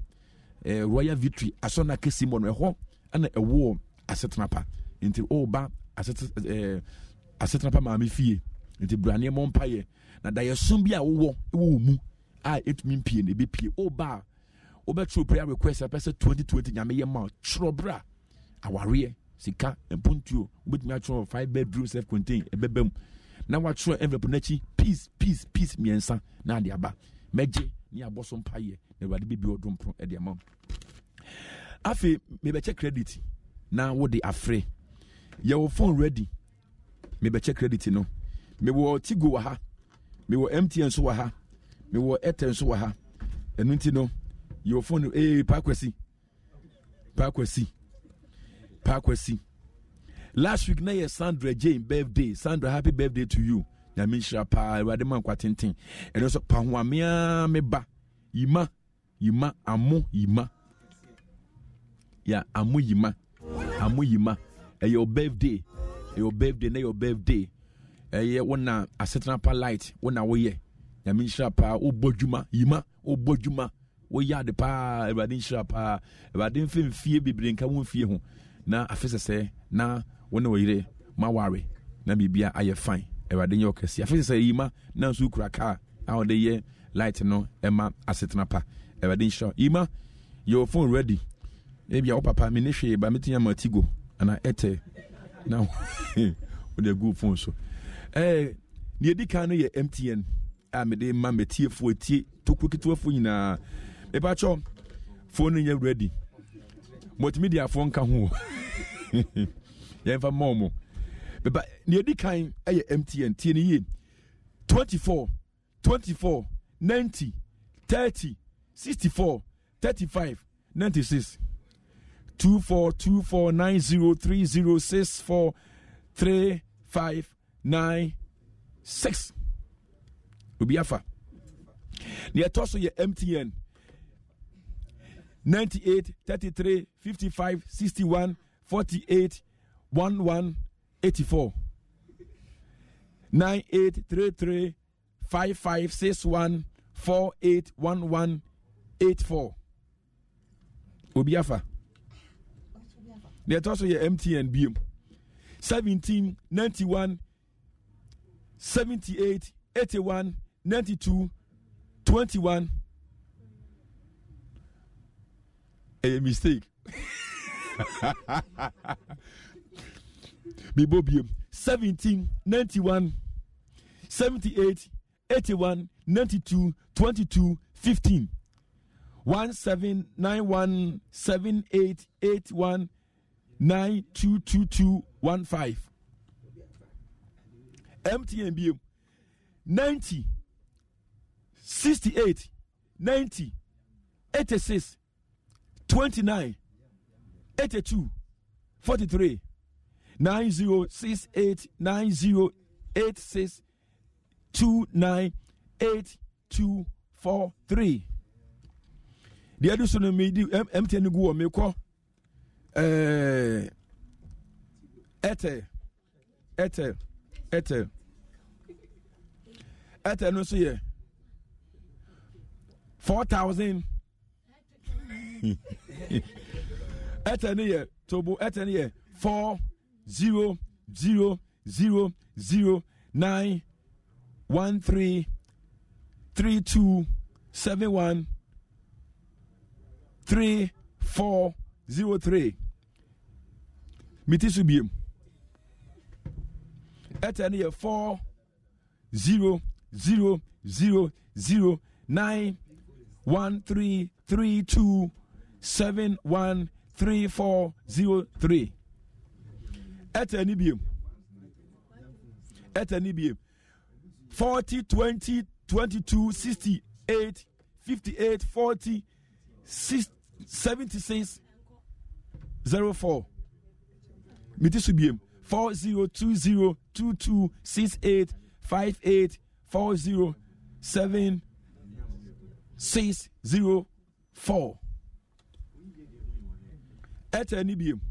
royal victory asona kesimo no ho ana ewo asetnapa nti oba asetnapa ma me fie nti brane mompaye na da yesom bia wo wo mu a etumi pie ne be pie oba obetro prayer request a person 2020 nyame ye ma chro bra aware sika empuntuo obetumi atro 5 bedroom self contained ebebam na watro envelope nachi peace miensa na de aba meje ni abosom paye na wade bibi odompro e de ma afi me be check credit na wo de afre your phone ready me be check credit no me wo Tigo waha me wo MTN so waha me wo Airtel so waha enu nti no your phone pakwasi last week na your Sandra Jane birthday Sandra happy birthday to you na me shira pa ewade man kwa tenten enu so pa ho amia me ba yima amu yima ya amu yima your birthday na your birthday eye wona asetna pa light wona wo ye na me shira pa obodwuma yima obodwuma wo ya de pa ewade shira pa ewade mfemfie bibire nka wo mfie ho na afese se na wona wo yire maware na bibia aye fine ewade nyo kesi afese se yima na so kura ka awo de ye light no ema asetna pa ewade shira yima your phone ready ebi awo papa me ne hwe ba metinya ma Tigo ana ete now with a good phone so near the canoe ye MTN I'm a day mamma tier 40 to quick to a phone a patcho phone in your ready multimedia phone can who you have a momo but near the kind a MTN TNE 24 24 90 30 64 35 96 2424903064359 6 Ubiafa. Near Tosso your MTN 98 33 55 61 48 11 84 98 33 55 61 48 11 84 Ubiafa. They are also your MTN BM 17 91 78 81 92 21. A mistake. Bibo BM 17 91 78 81 92 22 15 17 91 78 81 922 215 MTNBM 90 68 90 86 29 82 43 9068 9086 29 82 43. The other son may do MTN go me call. Ete no so ye 4,000 Ete no ye Tobo Ete no ye 400 009 13 32 71 34 03 Mitisubium at any year 400 009 13 32 71 34 03 at any beam 40 20 22 68 58 40 76 04 Mitisubium 40 20 22 68 58 40 7 6 0 4 at any beam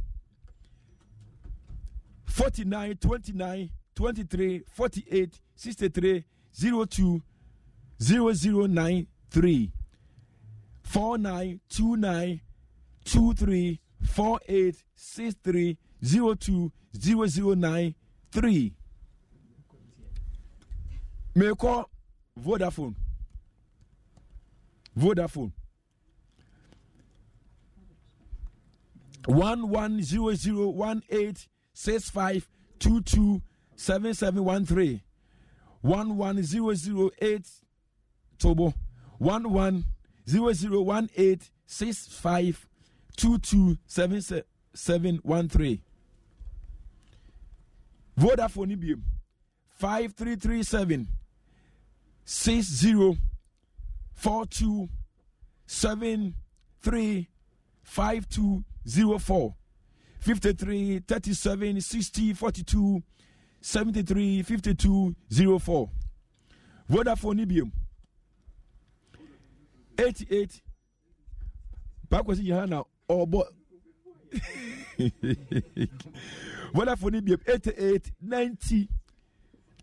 49 29 23 48 63 02 0093 49 29 23 48 63 02 0093 me call Vodafone 11001865227713 11008 Tobo 11001865227713 Vodafone Nibium 53376042735204 53376042735204 Vodafone Nibium 88 Bakwasi Yohana Obo Vodafone Nibium 88 90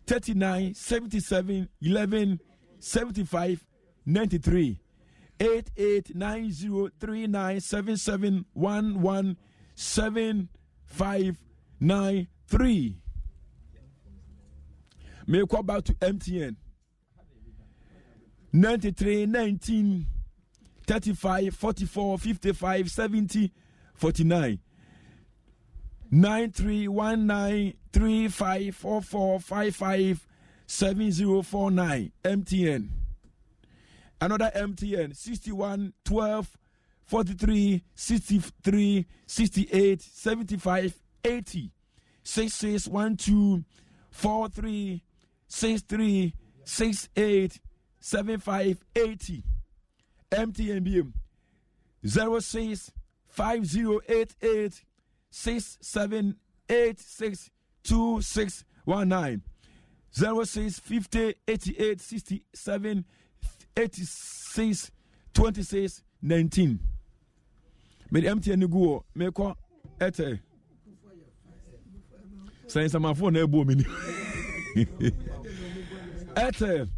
39 77 11 75 93 88 90 39 77 11 75 93 May call back to MTN 93 19 35 44 55 70 49 9319 3544 55 7049 MTN. Another MTN 61 12 43 63 68 75 80 66 12 43 63 68 75 80 MTNBM 06 50 88 67 86 26 19 06 50 88 67 86 26 19 May the MTN go may call at a saying some phone booming at a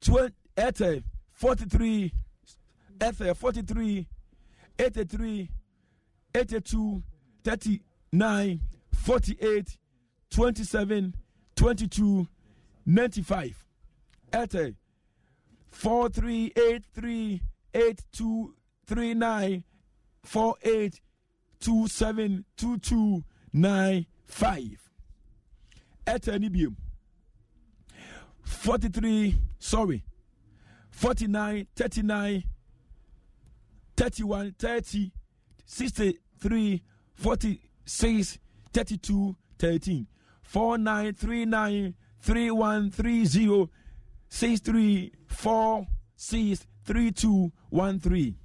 43 43 83 82 39 48 27 22 95 80 43 83 82 39 48 27 22 95 80 Nibium 49 39 31 30 63 46 32 13 49 39 31 30 63 46 32 13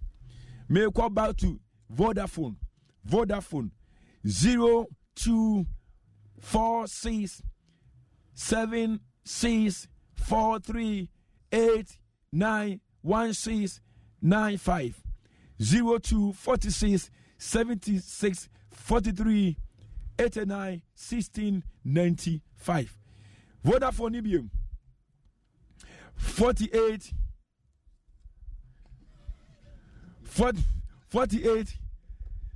May call back to Vodafone 0246 76 43 89 16 95 0246 76 43 89 16 95 Vodafone Nibium 48 48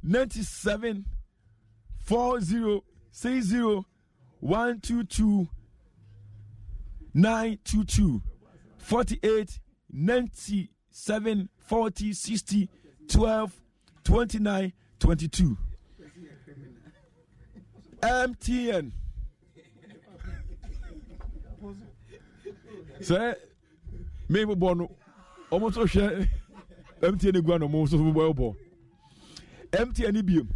97 40 60 122 922 48 97 40 60 12 29 22 MTN. Say, maybe Bono almost a share MTN Guano, most of the world ball. MTN Nibium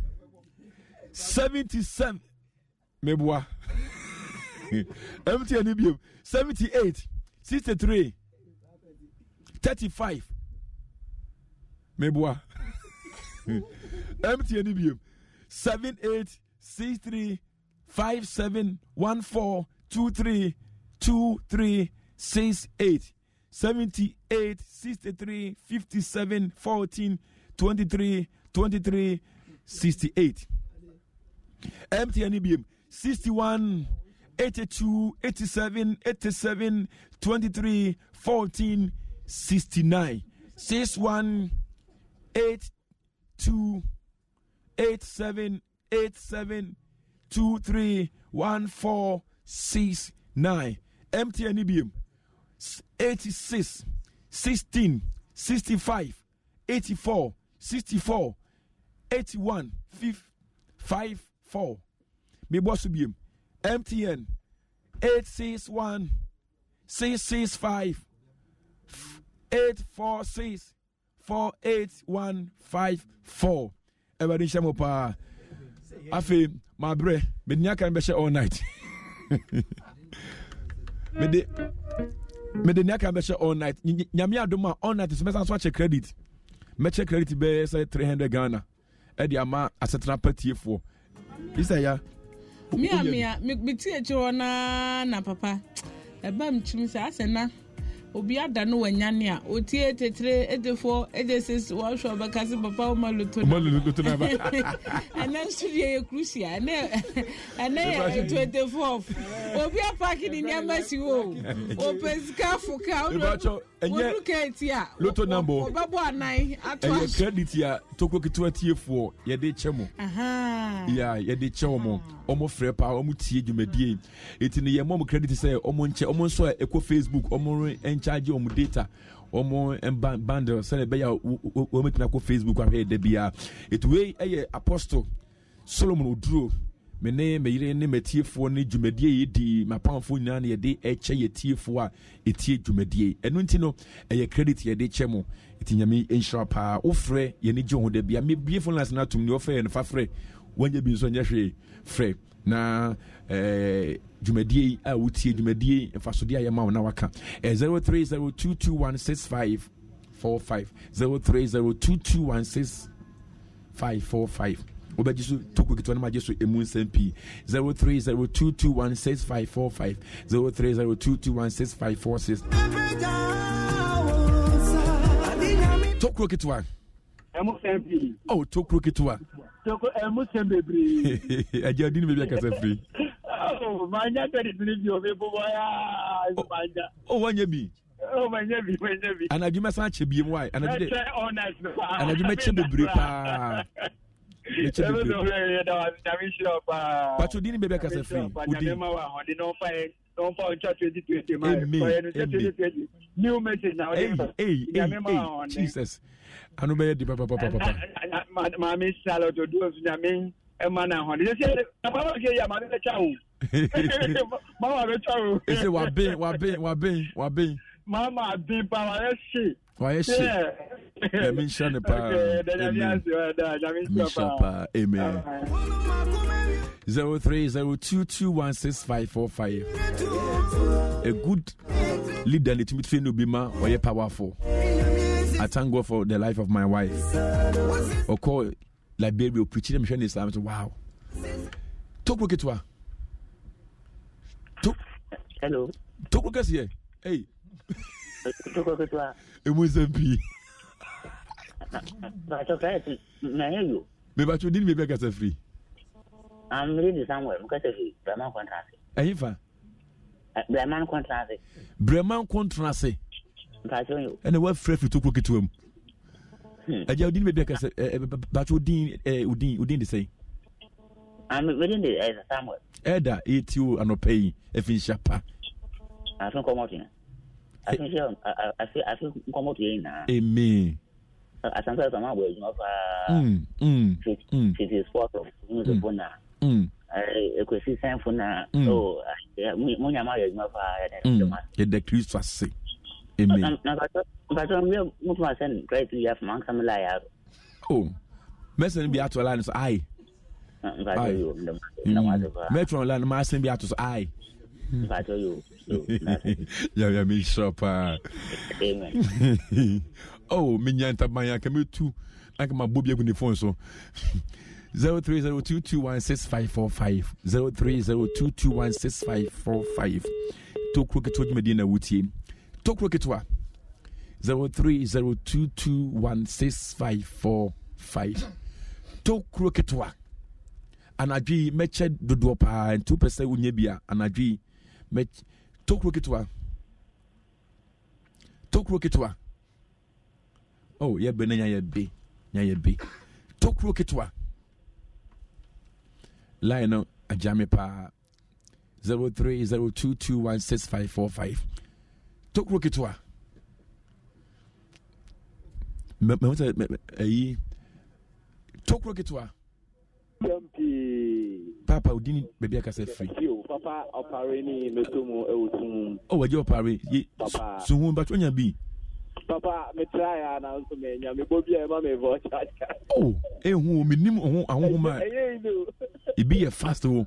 77 Meboa MTN Nibium 78 63 35 Meboa MTN Nibium 78 63 57 14 23 23 68 78 63 57 14 23 23 68 MTN Nibium 61 82 87 87 23 14 69 61 82 87 87 23 14 69 MTN Nibium 86, 16, 65, 84, 64, 81, 554. Me boss Nibium. MTN 861, 665, 846, 48154. Everybody shamopa. I feel my breath. Medina can be all night. Medina can be all night. Nyamia Duma all night is messing swatch a credit. Match a credit be say 300 Ghana. Ediama as a trapper T4. Is that ya? Mia, me teacher na papa. A bam chimisa asena. Obiada no wanyania oti 83 84 86 wa show bakasi papa maluto na ba ana studio ye crucial ana 24 obi apaki ni nyamba siwo opeska fuka odu ketia loto number obabo anan atwa credit ya toko kitwa tiefo ye de chemo aha ya ye de chemo omo frɛ pa omo tie dwumadie etini ye mom credit say omo nche omo nso ekɔ Facebook omo charge on data or more and bundle, send a bear woman to Facebook. I heard the beer. It way a apostle Solomon drew. My name, my name, a tear for me, Jumedie, my powerful nanny, a day, a tear for a tear Jumedie, and Nintino, a credit, a day chemo. It's in me, in sharp power, offre, you need John, there be a beautiful last night to me, offer and fafre when you be so naturally free. Na Jumedie, I would see Jumedie and Fasudia Yamau Nawaka 0302216545 0302216545. Obejisu took it to my just a moon MP 0302216545 0302216546. Talk rocket one. Oh, talk rocket one. Oh, my Oh, and I do my such a BMY, and I did and I do my But you didn't be back as a free. Don't find church 2020. New message now. Hey, Jesus. I know the papa. Mammy salad to do something. Emana hon. You say, "Papa, okay, ya mama le chau." Mama le chau. You say, "Wabe." Mama be pa she. Yeah. Amen. Shana pa. Amen. 0302216545. A good leader in the train will be ma or powerful. I thank God for the life of my wife. Or call Liberia preaching the mission Islam. Wow. Talk with you. Hello. Talk with us here. Hey. Talk with you. It was a bee. But okay, I hear you. Maybe I shouldn't be back as a free. I'm reading somewhere. Because Breman contrast. Ahifa. Breman contrast. I tell you. And the word fresh to cook it to him. And you didn't make a but you didn't say. I'm reading the as somewhere. Either eat you and not pay a fin sharper. I don't come out here. I feel come out here now. Amen. I sometimes I'm aware of it is sport of Nuzabona. I could see Sam for now. So, Munya Maria is not the Christ was sick. But I'm real Mutmasen, great to have monks and liar. Oh, Messon be out to Alliance, I. Metro Land, Marson be out to I. I tell you, yeah, me shop. Amen. Oh, Minyanta Maya, can you too? I can my booby on the phone, so 0302216545 0302216545. Talk rocket to Medina Wooty. Talk rocket to 0302216545. Talk rocket to an adri meched the dopa and 2% unyebia an adri mech talk rocket to talk rocket to. Oh, yeah, be. Talk rocket wa. Line up a jammy pa 0302216545. tokro kitwa me tokro kitwa Papa Udini baby akase free Papa opare ni metumu ewutum oh waje opare Papa suhun ba twonya bi Papa me try na nso me nya me bobi e ma me vocha oh ehun o minim ohun ahun ma e bi e fast o